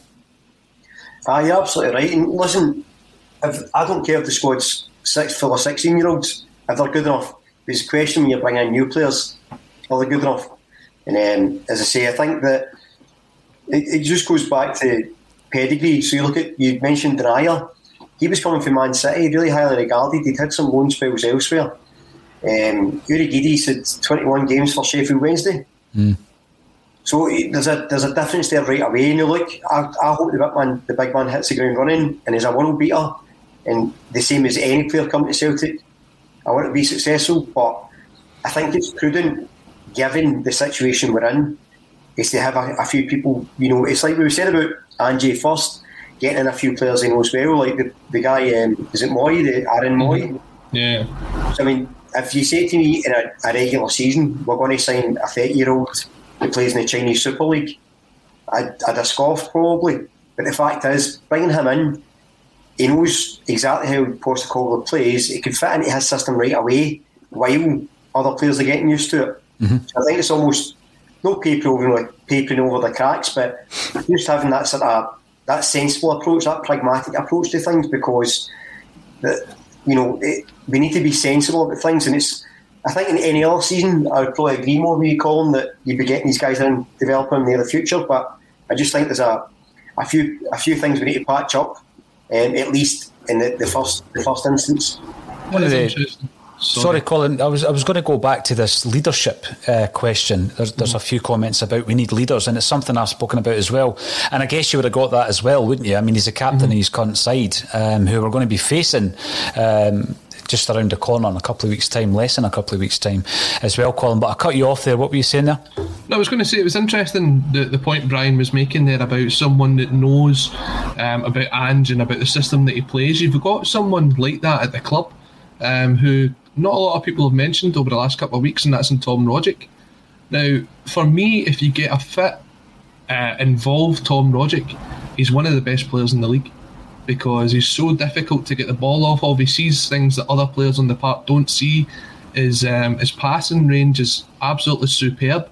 You're absolutely right. And listen, I don't care if the squad's full of 16-year-olds. If they're good enough, there's a question when you bring in new players. Are they good enough? And as I say, I think that it just goes back to pedigree. So you mentioned Dreyer. He was coming from Man City, really highly regarded. He'd had some loan spells elsewhere. Urhoghide said 21 games for Sheffield Wednesday. Mm. So there's a difference there right away. And look, I hope the big man hits the ground running and is a world beater. And the same as any player coming to Celtic, I want to be successful. But I think it's prudent, given the situation we're in, is to have a few people. You know, it's like we said about Ange first. Getting in a few players he knows well, like the guy, is it Moy, the Aaron Moy? Yeah. So, I mean, if you say to me in a regular season, we're going to sign a 30-year-old who plays in the Chinese Super League, I'd have scoffed probably. But the fact is, bringing him in, he knows exactly how Postecoglou plays. He could fit into his system right away while other players are getting used to it. Mm-hmm. So I think it's almost, not papering over the cracks, but just having that sort of that sensible approach, that pragmatic approach to things, because we need to be sensible about things. And it's, I think in any other season, I would probably agree more with you, Colin, that you'd be getting these guys in, developing them in the future. But I just think there's a few things we need to patch up, at least in the first instance. Sorry, Colin. I was going to go back to this leadership question. There's a few comments about we need leaders, and it's something I've spoken about as well. And I guess you would have got that as well, wouldn't you? I mean, he's a captain of his current side, who we're going to be facing just around the corner in a couple of weeks' time, less than a couple of weeks' time as well, Colin. But I cut you off there. What were you saying there? No, I was going to say it was interesting the point Brian was making there about someone that knows about Ange and about the system that he plays. You've got someone like that at the club who not a lot of people have mentioned over the last couple of weeks, and that's in Tom Rogic. Now, for me, if you get a fit, involved Tom Rogic, he's one of the best players in the league because he's so difficult to get the ball off of. He sees things that other players on the park don't see. His passing range is absolutely superb.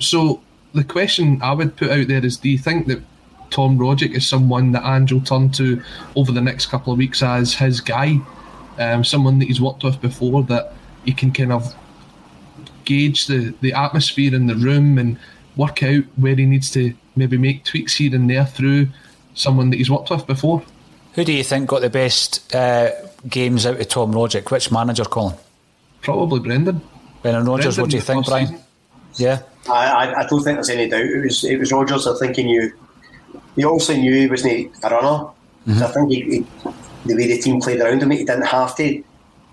So the question I would put out there is, do you think that Tom Rogic is someone that Ange will turn to over the next couple of weeks as his guy? Someone that he's worked with before, that he can kind of gauge the atmosphere in the room and work out where he needs to maybe make tweaks here and there through someone that he's worked with before. Who do you think got the best games out of Tom Rogic? Which manager, Colin? Probably Brendan. Brendan Rodgers. What do you think, Brian? Season? Yeah, I don't think there's any doubt. It was Rodgers. I think he also knew he wasn't a runner. Mm-hmm. So I think he the way the team played around him, he didn't have to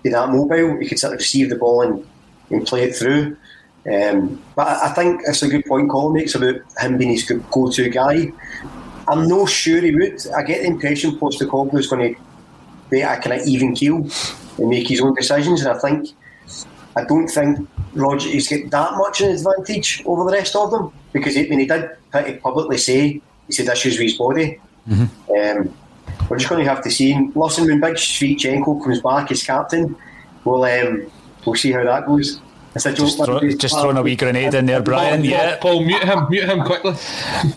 be that mobile. He could sort of receive the ball and play it through. But I think it's a good point Colin makes about him being his go-to guy. I'm not sure he would. I get the impression Postecoglou is going to be a kind of even keel and make his own decisions. And I don't think Roger has got that much an advantage over the rest of them, because when he did publicly say he's had issues with his body. Mm-hmm. We're just going to have to see. Listen, when Big Sviatchenko comes back as captain, we'll see how that goes. Just throwing a wee grenade in there, Brian. Yeah, Paul, mute him quickly.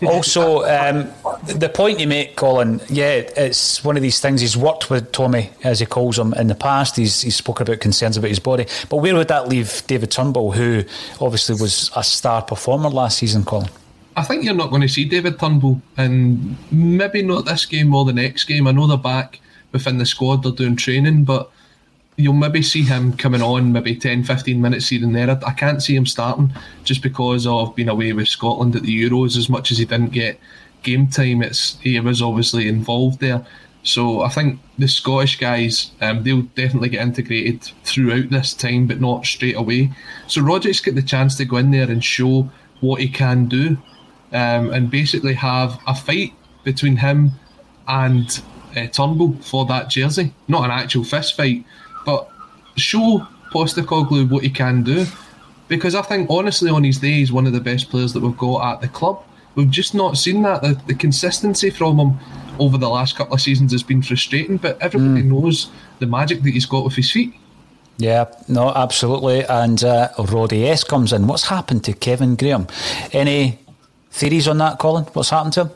Also, the point you make, Colin, yeah, it's one of these things. He's worked with Tommy, as he calls him, in the past. He's spoken about concerns about his body. But where would that leave David Turnbull, who obviously was a star performer last season, Colin? I think you're not going to see David Turnbull, and maybe not this game or the next game. I know they're back within the squad, they're doing training, but you'll maybe see him coming on maybe 10-15 minutes here and there. I can't see him starting just because of being away with Scotland at the Euros. As much as he didn't get game time, he was obviously involved there. So I think the Scottish guys, they'll definitely get integrated throughout this time, but not straight away. So Rodgers got the chance to go in there and show what he can do, and basically have a fight between him and Turnbull for that jersey. Not an actual fist fight, but show Postecoglou what he can do, because I think honestly on his day he's one of the best players that we've got at the club. We've just not seen that. The consistency from him over the last couple of seasons has been frustrating, but everybody knows the magic that he's got with his feet. Yeah, no, absolutely. And Roddy S comes in. What's happened to Kevin Graham? Any theories on that, Colin? What's happened to him?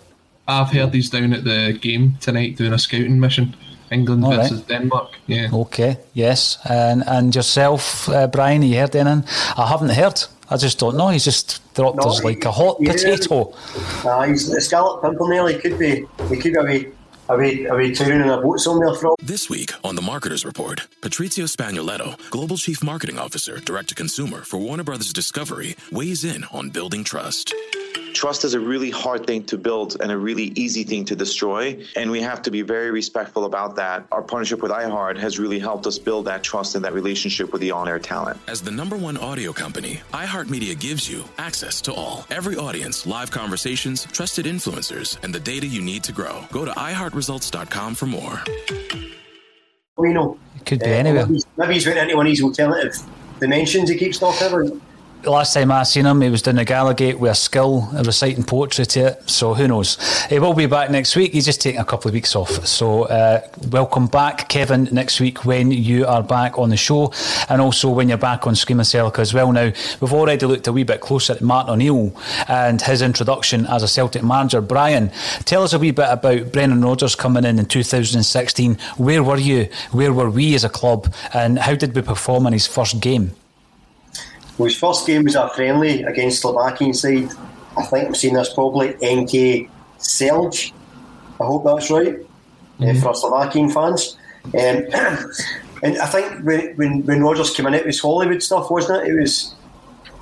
I've heard he's down at the game tonight doing a scouting mission. England versus Denmark. Yeah. Okay. Yes. And yourself, Brian, have you heard anything? I haven't heard. I just don't know. He's just dropped us like a hot potato. He's the Scarlet Pimpernel. He could be away touring in a boat somewhere from. This week on The Marketer's Report, Patrizio Spagnoletto, Global Chief Marketing Officer, Direct to Consumer for Warner Brothers Discovery, weighs in on building trust. Trust is a really hard thing to build and a really easy thing to destroy, and we have to be very respectful about that. Our partnership with iHeart has really helped us build that trust and that relationship with the on-air talent. As the #1 audio company, iHeartMedia gives you access to all. Every audience, live conversations, trusted influencers, and the data you need to grow. Go to iHeartResults.com for more. We know. It could be anywhere. Maybe he's went into one of these alternative dimensions he keeps talking about. The last time I seen him, he was down the Gallagate with a skill and reciting poetry to it, so who knows. He will be back next week. He's just taking a couple of weeks off, so welcome back, Kevin, next week when you are back on the show, and also when you're back on Screaming Celica as well. Now, we've already looked a wee bit closer at Martin O'Neill and his introduction as a Celtic manager. Brian, tell us a wee bit about Brendan Rodgers coming in 2016. Where were you? Where were we as a club, and how did we perform in his first game? Well, his first game was a friendly against Slovakian side. I think I'm seeing this probably NK Selj. I hope that's right for Slovakian fans. And I think when Rodgers came in, it was Hollywood stuff, wasn't it? It was.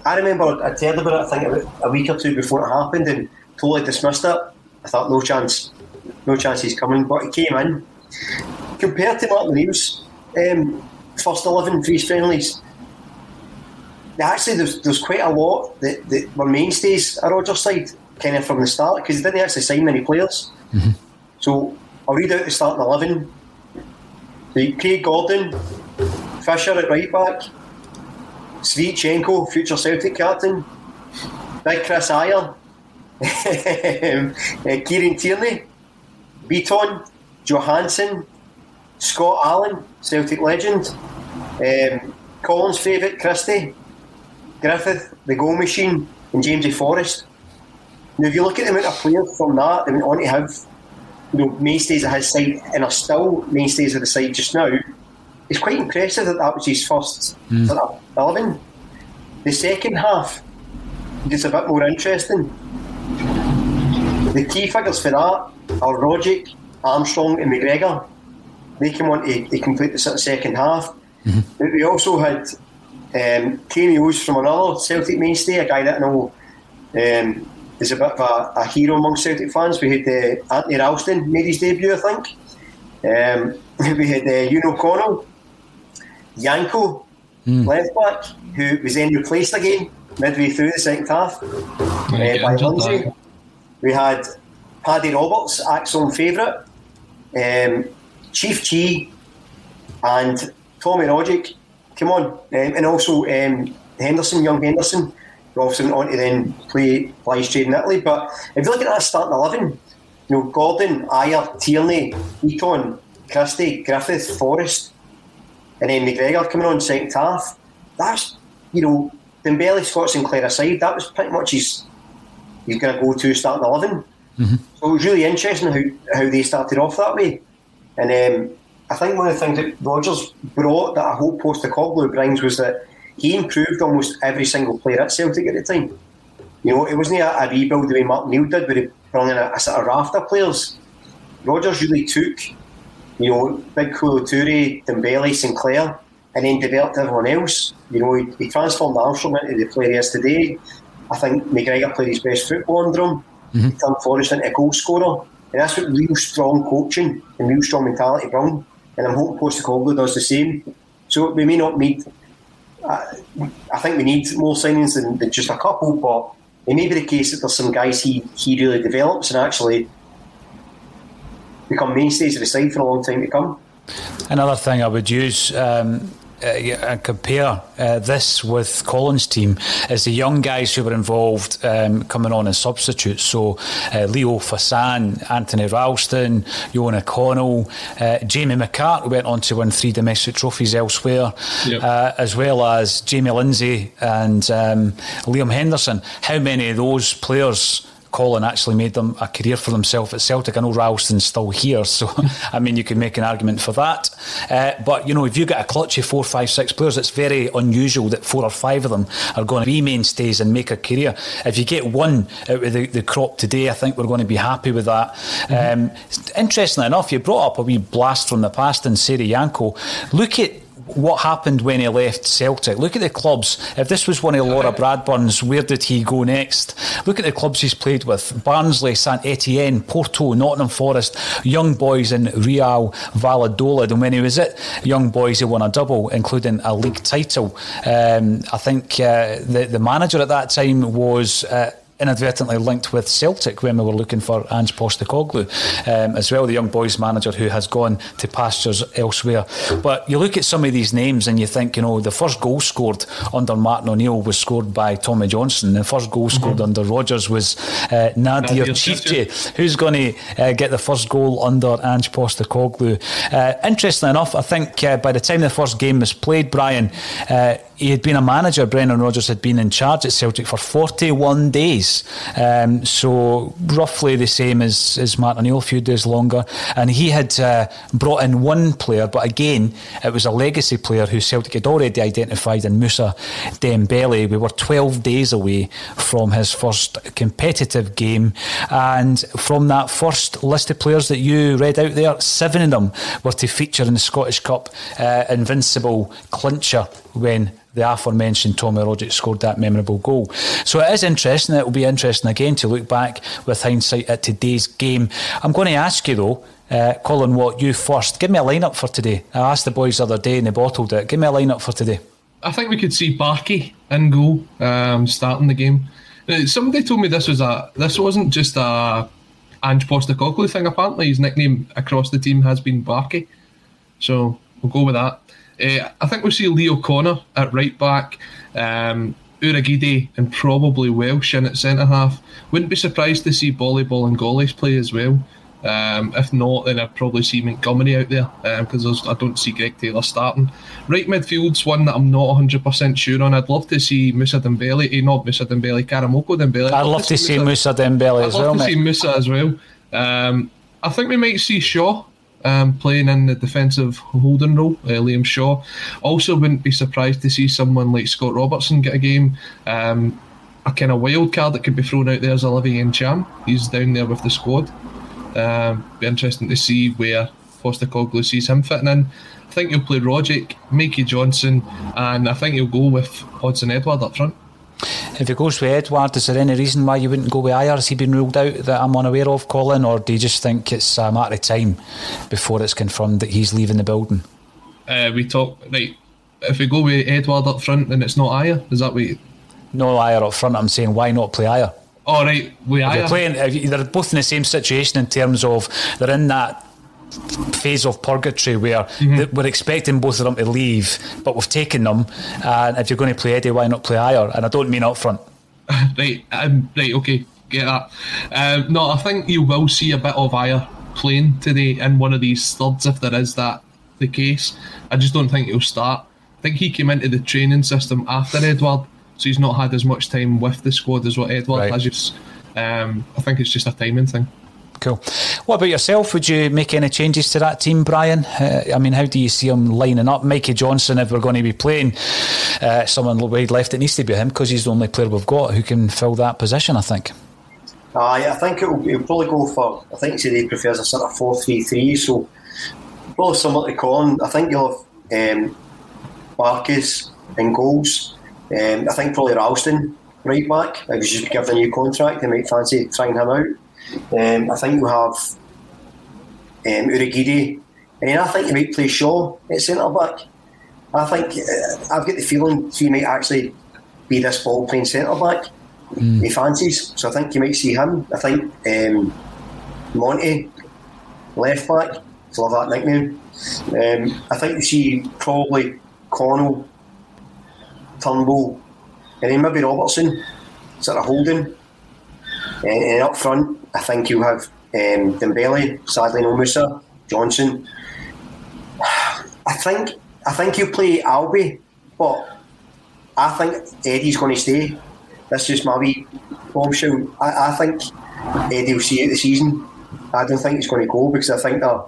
I remember I'd heard about it. I think about a week or two before it happened, and totally dismissed it. I thought no chance he's coming. But he came in. Compared to Martin O'Neill's first 11 for his friendlies. Actually, there's quite a lot that were mainstays at Rodgers' side, kind of from the start, because they didn't actually sign many players. Mm-hmm. So I'll read out the starting 11. So Craig Gordon, Fisher at right back, Svichenko, future Celtic captain, Big Chris Iyer, Kieran Tierney, Beaton, Johansson, Scott Allen, Celtic legend, Colin's favourite, Christie, Griffith, the goal machine, and James A. Forrest. Now, if you look at the amount of players from that, they went on to have mainstays at his side and are still mainstays at the side just now. It's quite impressive that was his first 11. The second half gets a bit more interesting. The key figures for that are Rodgick, Armstrong, and McGregor. They come on to complete the second half. Mm-hmm. We also had cameos from another Celtic mainstay, a guy that I know is a bit of a hero amongst Celtic fans. We had Anthony Ralston made his debut, I think. We had Ewan O'Connell, Janko, left back, who was then replaced again midway through the second half by Lindsay. We had Paddy Roberts, Axon favourite, Chief G, and Tommy Rodgick. Come on, and also young Henderson, who obviously went on to then play Lions Trade in Italy. But if you look at that starting 11, Gordon, Ayer, Tierney, Eaton, Christie, Griffith, Forrest, and then McGregor coming on second half. That's you know, Dembélé, Scott Sinclair aside, that was pretty much his kind of go-to starting 11. Mm-hmm. So it was really interesting how they started off that way. And I think one of the things that Rodgers brought that I hope Postecoglou brings was that he improved almost every single player at Celtic at the time. You know, it wasn't a rebuild the way Martin O'Neill did, where he brought in a sort of raft of players. Rodgers really took, you know, Big Kolo Touré, Dembélé, Sinclair, and then developed everyone else. You know, he transformed Armstrong into the player he is today. I think McGregor played his best football under him. Mm-hmm. He turned Forrest into a goal scorer. And that's what real strong coaching and real strong mentality bring. And I'm hoping Postecoglou does the same. So we may not need... I think we need more signings than just a couple, but it may be the case that there's some guys he really develops and actually become mainstays of the side for a long time to come. Another thing I would use... and compare this with Colin's team is the young guys who were involved coming on as substitutes. So Leo Fassan, Anthony Ralston, Ewan O'Connell, Jamie McCart, who went on to win 3 domestic trophies elsewhere, yep. As well as Jamie Lindsay and Liam Henderson. How many of those players Colin actually made them a career for themselves at Celtic? I know Ralston's still here, so I mean you can make an argument for that, but you know, if you get a clutch of 4, 5, 6 players, it's very unusual that 4 or 5 of them are going to be mainstays and make a career. If you get one out of the crop today, I think we're going to be happy with that. Mm-hmm. Interestingly enough, you brought up a wee blast from the past in Serayanko. Look at what happened when he left Celtic. Look at the clubs. If this was one of Laura Bradburn's, where did he go next? Look at the clubs he's played with: Barnsley, Saint Etienne, Porto, Nottingham Forest, Young Boys and Real Valladolid. And when he was at Young Boys, he won a double, including a league title. I think the manager at that time was inadvertently linked with Celtic when we were looking for Ange Postecoglou, as well, the Young Boys manager who has gone to pastures elsewhere. But you look at some of these names and you think, you know, the first goal scored under Martin O'Neill was scored by Tommy Johnson. The first goal scored mm-hmm. under Rodgers was Nadir Chifche. Who's going to get the first goal under Ange Postecoglou? Interestingly enough, I think by the time the first game was played, Brian, he had been a manager. Brendan Rodgers had been in charge at Celtic for 41 days. So roughly the same as Martin O'Neill, a few days longer. And he had brought in one player, but again, it was a legacy player who Celtic had already identified in Moussa Dembélé. We were 12 days away from his first competitive game. And from that first list of players that you read out there, 7 of them were to feature in the Scottish Cup invincible clincher when the aforementioned Tommy Rodgers scored that memorable goal. So it is interesting. It will be interesting again to look back with hindsight at today's game. I'm going to ask you though, Colin Watt, you first. Give me a lineup for today. I asked the boys the other day and they bottled it. Give me a lineup for today. I think we could see Barkey in goal, starting the game. Somebody told me this wasn't just a Ange Postecoglou thing. Apparently, his nickname across the team has been Barkey. So we'll go with that. I think we'll see Leo Connor at right back, Urhoghide and probably Welsh in at centre half. Wouldn't be surprised to see Bolingoli play as well. If not, then I'd probably see Montgomery out there, because I don't see Greg Taylor starting. Right midfield's one that I'm not 100% sure on. I'd love to see Karamoko Dembélé. I'd love to see Moussa Dembélé as well. I'd love to see Moussa as well. I think we might see Shaw playing in the defensive holding role, Liam Shaw. Also wouldn't be surprised to see someone like Scott Robertson get a game. A kind of wild card that could be thrown out there is Olivier Ncham. He's down there with the squad. Be interesting to see where Postecoglou sees him fitting in. I think he'll play Rogic, Mikey Johnson, and I think he'll go with Hodgson-Edouard up front. If it goes with Edouard, is there any reason why you wouldn't go with Ayer? Has he been ruled out that I'm unaware of, Colin, or do you just think it's a matter of time before it's confirmed that he's leaving the building? If we go with Edouard up front, then it's not Ayer. Is that what you... No Ayer up front. I'm saying, why not play Ayer? Oh, right, with Ayer. They're both in the same situation in terms of they're in that phase of purgatory where we're expecting both of them to leave, but we've taken them, and if you're going to play Eddie, why not play Ayer? And I don't mean up front. Right, okay, get that. No, I think you will see a bit of Ayer playing today in one of these thirds, if there is that the case. I just don't think he'll start. I think he came into the training system after Edward, so he's not had as much time with the squad as what Edward has. I think it's just a timing thing. Cool. What about yourself? Would you make any changes to that team, Brian? I mean, how do you see him lining up? Mikey Johnson, if we're going to be playing someone wide left, it needs to be him because he's the only player we've got who can fill that position, I think. I think he'll probably go for, I think today he prefers a sort of 4-3-3, so probably similar to Con. I think you'll have Marcus in goals. I think probably Ralston right back. If he's just given a new contract, they might fancy trying him out. I think we'll have Urhoghide, and then I think he might play Shaw at centre back. I think I've got the feeling he might actually be this ball playing centre back. He fancies, so I think you might see him. I think Monty, left back, I love that nickname. I think you see probably Connell, Turnbull, and then maybe Robertson sort of holding. And up front, I think you'll have Dembélé, sadly no Musa, Johnson. I think he'll play Albi, but I think Eddie's going to stay. That's just my wee bombshell. I think Eddie will see it this season. I don't think he's going to go because I think they're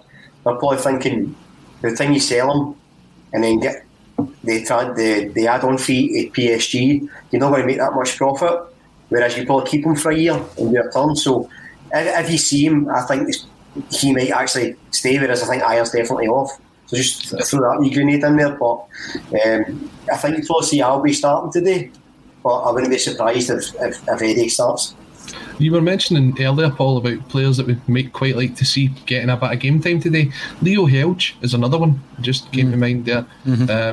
probably thinking the thing you sell him and then get the add-on fee at PSG, you're not going to make that much profit. Whereas you probably keep him for a year and do a turn. So if you see him, I think he might actually stay, whereas I think Ayer's definitely off. So just throw that wee grenade in there. But I think you probably see Albi starting today, but I wouldn't be surprised if Eddie starts. You were mentioning earlier, Paul, about players that we might quite like to see getting a bit of game time today. Leo Helge is another one, just came to mind there.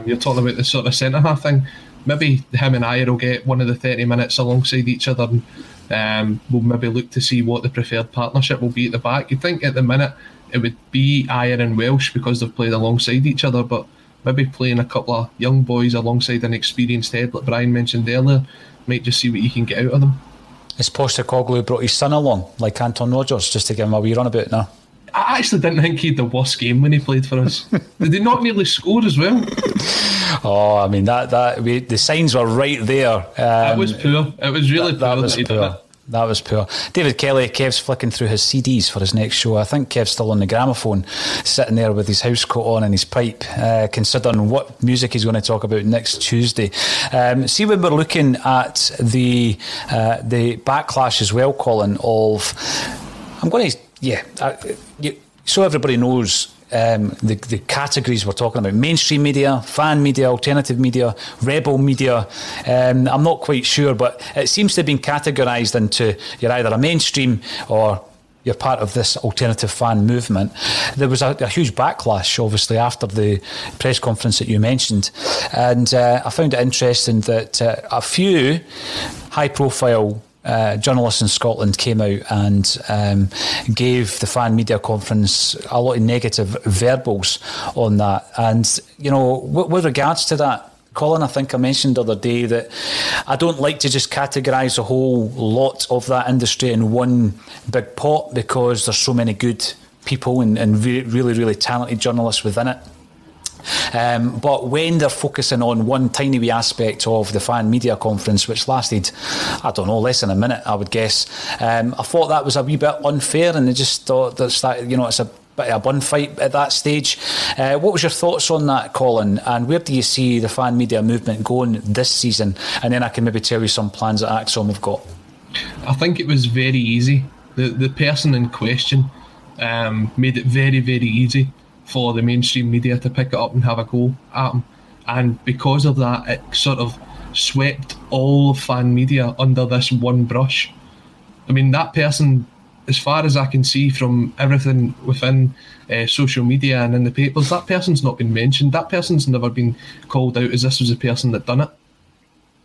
You're talking about the sort of centre-half thing. Maybe him and Ayer will get one of the 30 minutes alongside each other, and we'll maybe look to see what the preferred partnership will be at the back. You'd think at the minute it would be Ayer and Welsh because they've played alongside each other, but maybe playing a couple of young boys alongside an experienced head, like Brian mentioned earlier, might just see what you can get out of them. Has Postecoglou brought his son along, like Anton Rodgers, just to give him a wee run about now? I actually didn't think he had the worst game when he played for us. Did he not nearly score as well? Oh, I mean, the signs were right there. That was poor. It was really poor that he did it. That was poor. David Kelly, Kev's flicking through his CDs for his next show. I think Kev's still on the gramophone, sitting there with his house coat on and his pipe, considering what music he's going to talk about next Tuesday. See, when we're looking at the backlash as well, Colin, of... so everybody knows... the categories we're talking about: mainstream media, fan media, alternative media, rebel media. I'm not quite sure, but it seems to have been categorised into you're either a mainstream or you're part of this alternative fan movement. There was a huge backlash, obviously, after the press conference that you mentioned, and I found it interesting that a few high-profile journalists in Scotland came out and gave the fan media conference a lot of negative verbals on that. And, you know, with regards to that, Colin, I think I mentioned the other day that I don't like to just categorise a whole lot of that industry in one big pot because there's so many good people and really, really talented journalists within it. But when they're focusing on one tiny wee aspect of the fan media conference, which lasted, I don't know, less than a minute, I would guess, I thought that was a wee bit unfair, and I just thought that, you know, it's a bit of a bun fight at that stage. What was your thoughts on that, Colin, and where do you see the fan media movement going this season? And then I can maybe tell you some plans that Axon have got. I think it was very easy. The person in question made it very, very easy for the mainstream media to pick it up and have a go at them. And because of that, it sort of swept all fan media under this one brush. I mean, that person, as far as I can see from everything within social media and in the papers, that person's not been mentioned. That person's never been called out as this was the person that done it.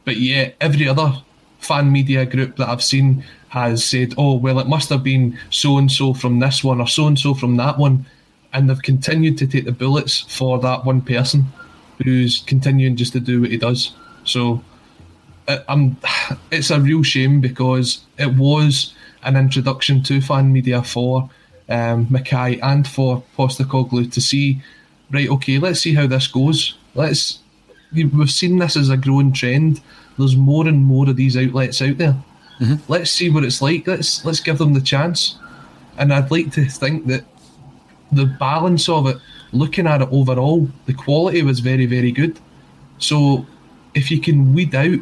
But yet, every other fan media group that I've seen has said, oh, well, it must have been so-and-so from this one or so-and-so from that one. And they've continued to take the bullets for that one person who's continuing just to do what he does. So it's a real shame because it was an introduction to fan media for Mackay and for Postecoglou to see, right, okay, let's see how this goes. Let's we've seen this as a growing trend. There's more and more of these outlets out there. Mm-hmm. Let's see what it's like. Let's give them the chance. And I'd like to think that the balance of it, looking at it overall, the quality was very, very good. So if you can weed out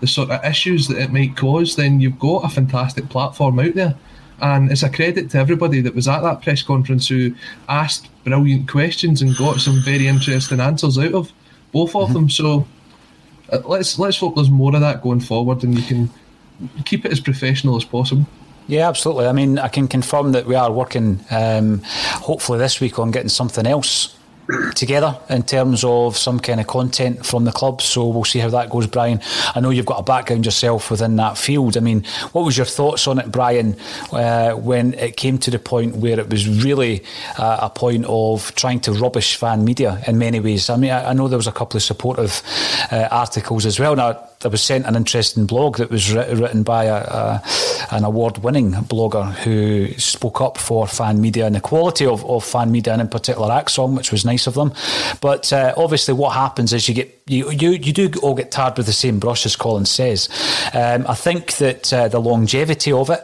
the sort of issues that it might cause, then you've got a fantastic platform out there. And it's a credit to everybody that was at that press conference who asked brilliant questions and got some very interesting answers out of both of them. So let's hope there's more of that going forward and you can keep it as professional as possible. Yeah, absolutely. I mean, I can confirm that we are working, hopefully this week, on getting something else together in terms of some kind of content from the club, so we'll see how that goes. Brian, I know you've got a background yourself within that field. I mean, what was your thoughts on it, Brian, when it came to the point where it was really a point of trying to rubbish fan media in many ways? I mean, I know there was a couple of supportive articles as well. Now, I was sent an interesting blog that was written by an award-winning blogger who spoke up for fan media and the quality of fan media, and in particular Axon, which was nice of them. But obviously what happens is you do all get tarred with the same brush, as Colin says. I think that the longevity of it,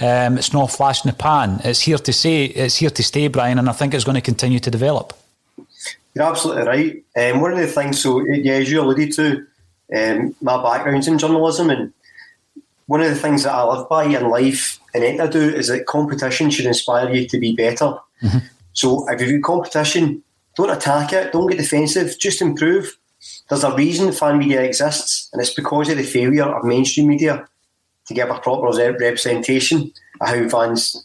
it's not a flash in the pan. It's here to stay, Brian, and I think it's going to continue to develop. You're absolutely right. One of the things, as you alluded to, my background's in journalism, and one of the things that I live by in life and I do is that competition should inspire you to be better. Mm-hmm. So if you've got competition, don't attack it, don't get defensive, just improve. There's a reason fan media exists, and it's because of the failure of mainstream media to give a proper representation of how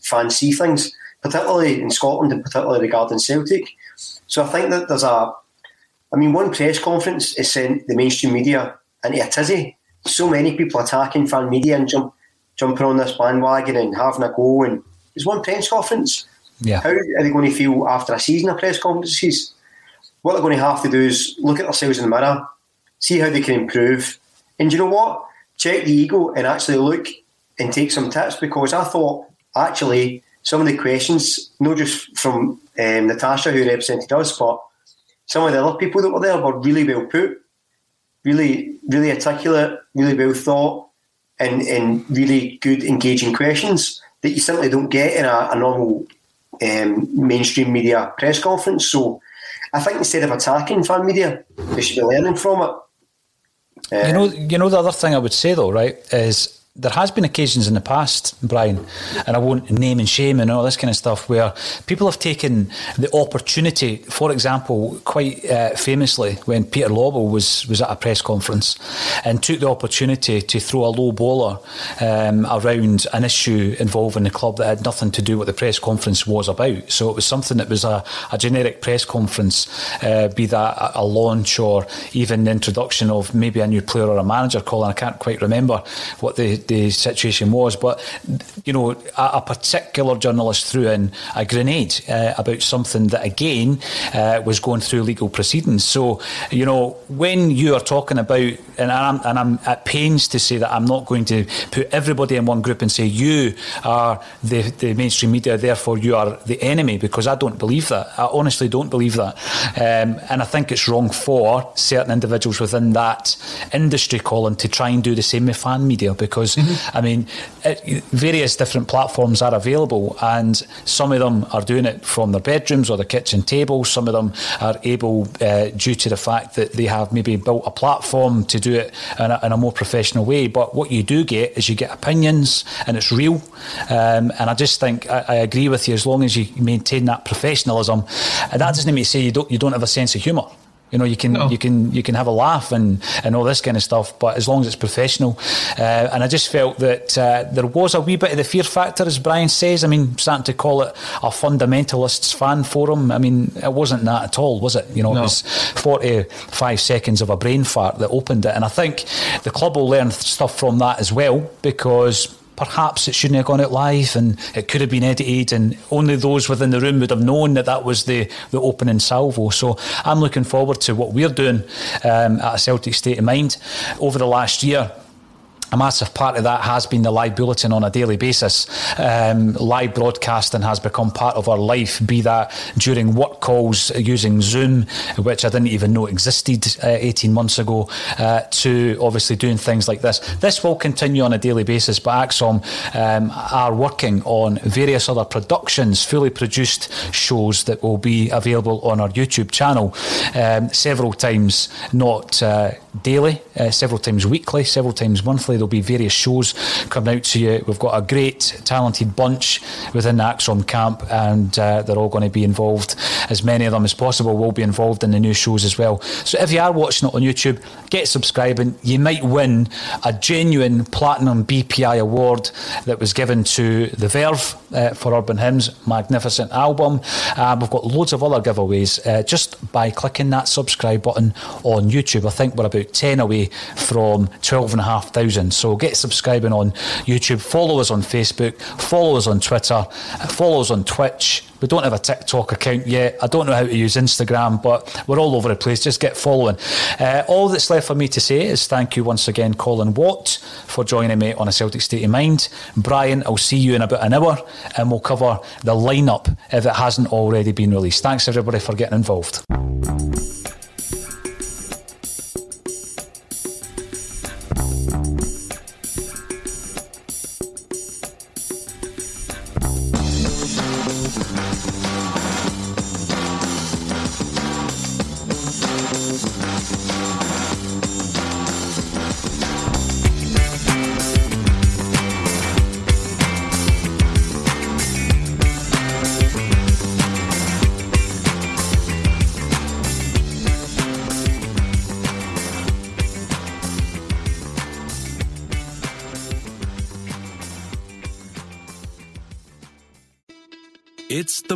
fans see things, particularly in Scotland and particularly regarding Celtic. So I think that one press conference has sent the mainstream media into a tizzy. So many people attacking fan media and jumping on this bandwagon and having a go. And it's one press conference. Yeah. How are they going to feel after a season of press conferences? What they're going to have to do is look at themselves in the mirror, see how they can improve. And you know what? Check the ego and actually look and take some tips, because I thought, actually, some of the questions, not just from Natasha, who represented us, but some of the other people that were there were really well put, really, really articulate, really well thought, and really good engaging questions that you simply don't get in a normal mainstream media press conference. So I think instead of attacking fan media, they should be learning from it. You know the other thing I would say though, right, is there has been occasions in the past, Brian, and I won't name and shame and all this kind of stuff, where people have taken the opportunity. For example, quite famously, when Peter Lobel was at a press conference and took the opportunity to throw a low bowler around an issue involving the club that had nothing to do with what the press conference was about. So it was something that was a generic press conference, be that a launch or even the introduction of maybe a new player or a manager, Colin. I can't quite remember what the situation was, but you know, a particular journalist threw in a grenade about something that again was going through legal proceedings. So you know, when you are talking about, and I'm at pains to say that I'm not going to put everybody in one group and say you are the mainstream media, therefore you are the enemy, because I don't believe that. I honestly don't believe that, and I think it's wrong for certain individuals within that industry, Colin, to try and do the same with fan media, because I mean, various different platforms are available, and some of them are doing it from their bedrooms or their kitchen table. Some of them are able, due to the fact that they have maybe built a platform, to do it in a more professional way. But what you do get is you get opinions, and it's real. And I just think I agree with you, as long as you maintain that professionalism. And that doesn't mean to say you don't have a sense of humour. You know, you can have a laugh and all this kind of stuff, but as long as it's professional. And I just felt that there was a wee bit of the fear factor, as Brian says. I mean, starting to call it a fundamentalists fan forum. I mean, it wasn't that at all, was it? You know, no. It was 45 seconds of a brain fart that opened it. And I think the club will learn stuff from that as well, because perhaps it shouldn't have gone out live, and it could have been edited, and only those within the room would have known that was the opening salvo. So I'm looking forward to what we're doing at a Celtic State of Mind over the last year. A massive part of that has been the live bulletin on a daily basis. Live broadcasting has become part of our life, be that during work calls using Zoom, which I didn't even know existed 18 months ago, to obviously doing things like this. This will continue on a daily basis, but Axom are working on various other productions, fully produced shows that will be available on our YouTube channel several times, not daily, several times weekly, several times monthly. There'll be various shows coming out to you. We've got a great, talented bunch within the Axom camp, and they're all going to be involved. As many of them as possible will be involved in the new shows as well. So if you are watching it on YouTube, get subscribing. You might win a genuine Platinum BPI award that was given to The Verve for Urban Hymns. Magnificent album. We've got loads of other giveaways just by clicking that subscribe button on YouTube. I think we're about 10 away from 12,500. So get subscribing on YouTube. Follow us on Facebook. Follow us on Twitter. Follow us on Twitch. We don't have a TikTok account yet. I don't know how to use Instagram, but we're all over the place. Just get following. All that's left for me to say is thank you once again, Colin Watt, for joining me on A Celtic State of Mind. Brian, I'll see you in about an hour, and we'll cover the lineup if it hasn't already been released. Thanks, everybody, for getting involved. It's The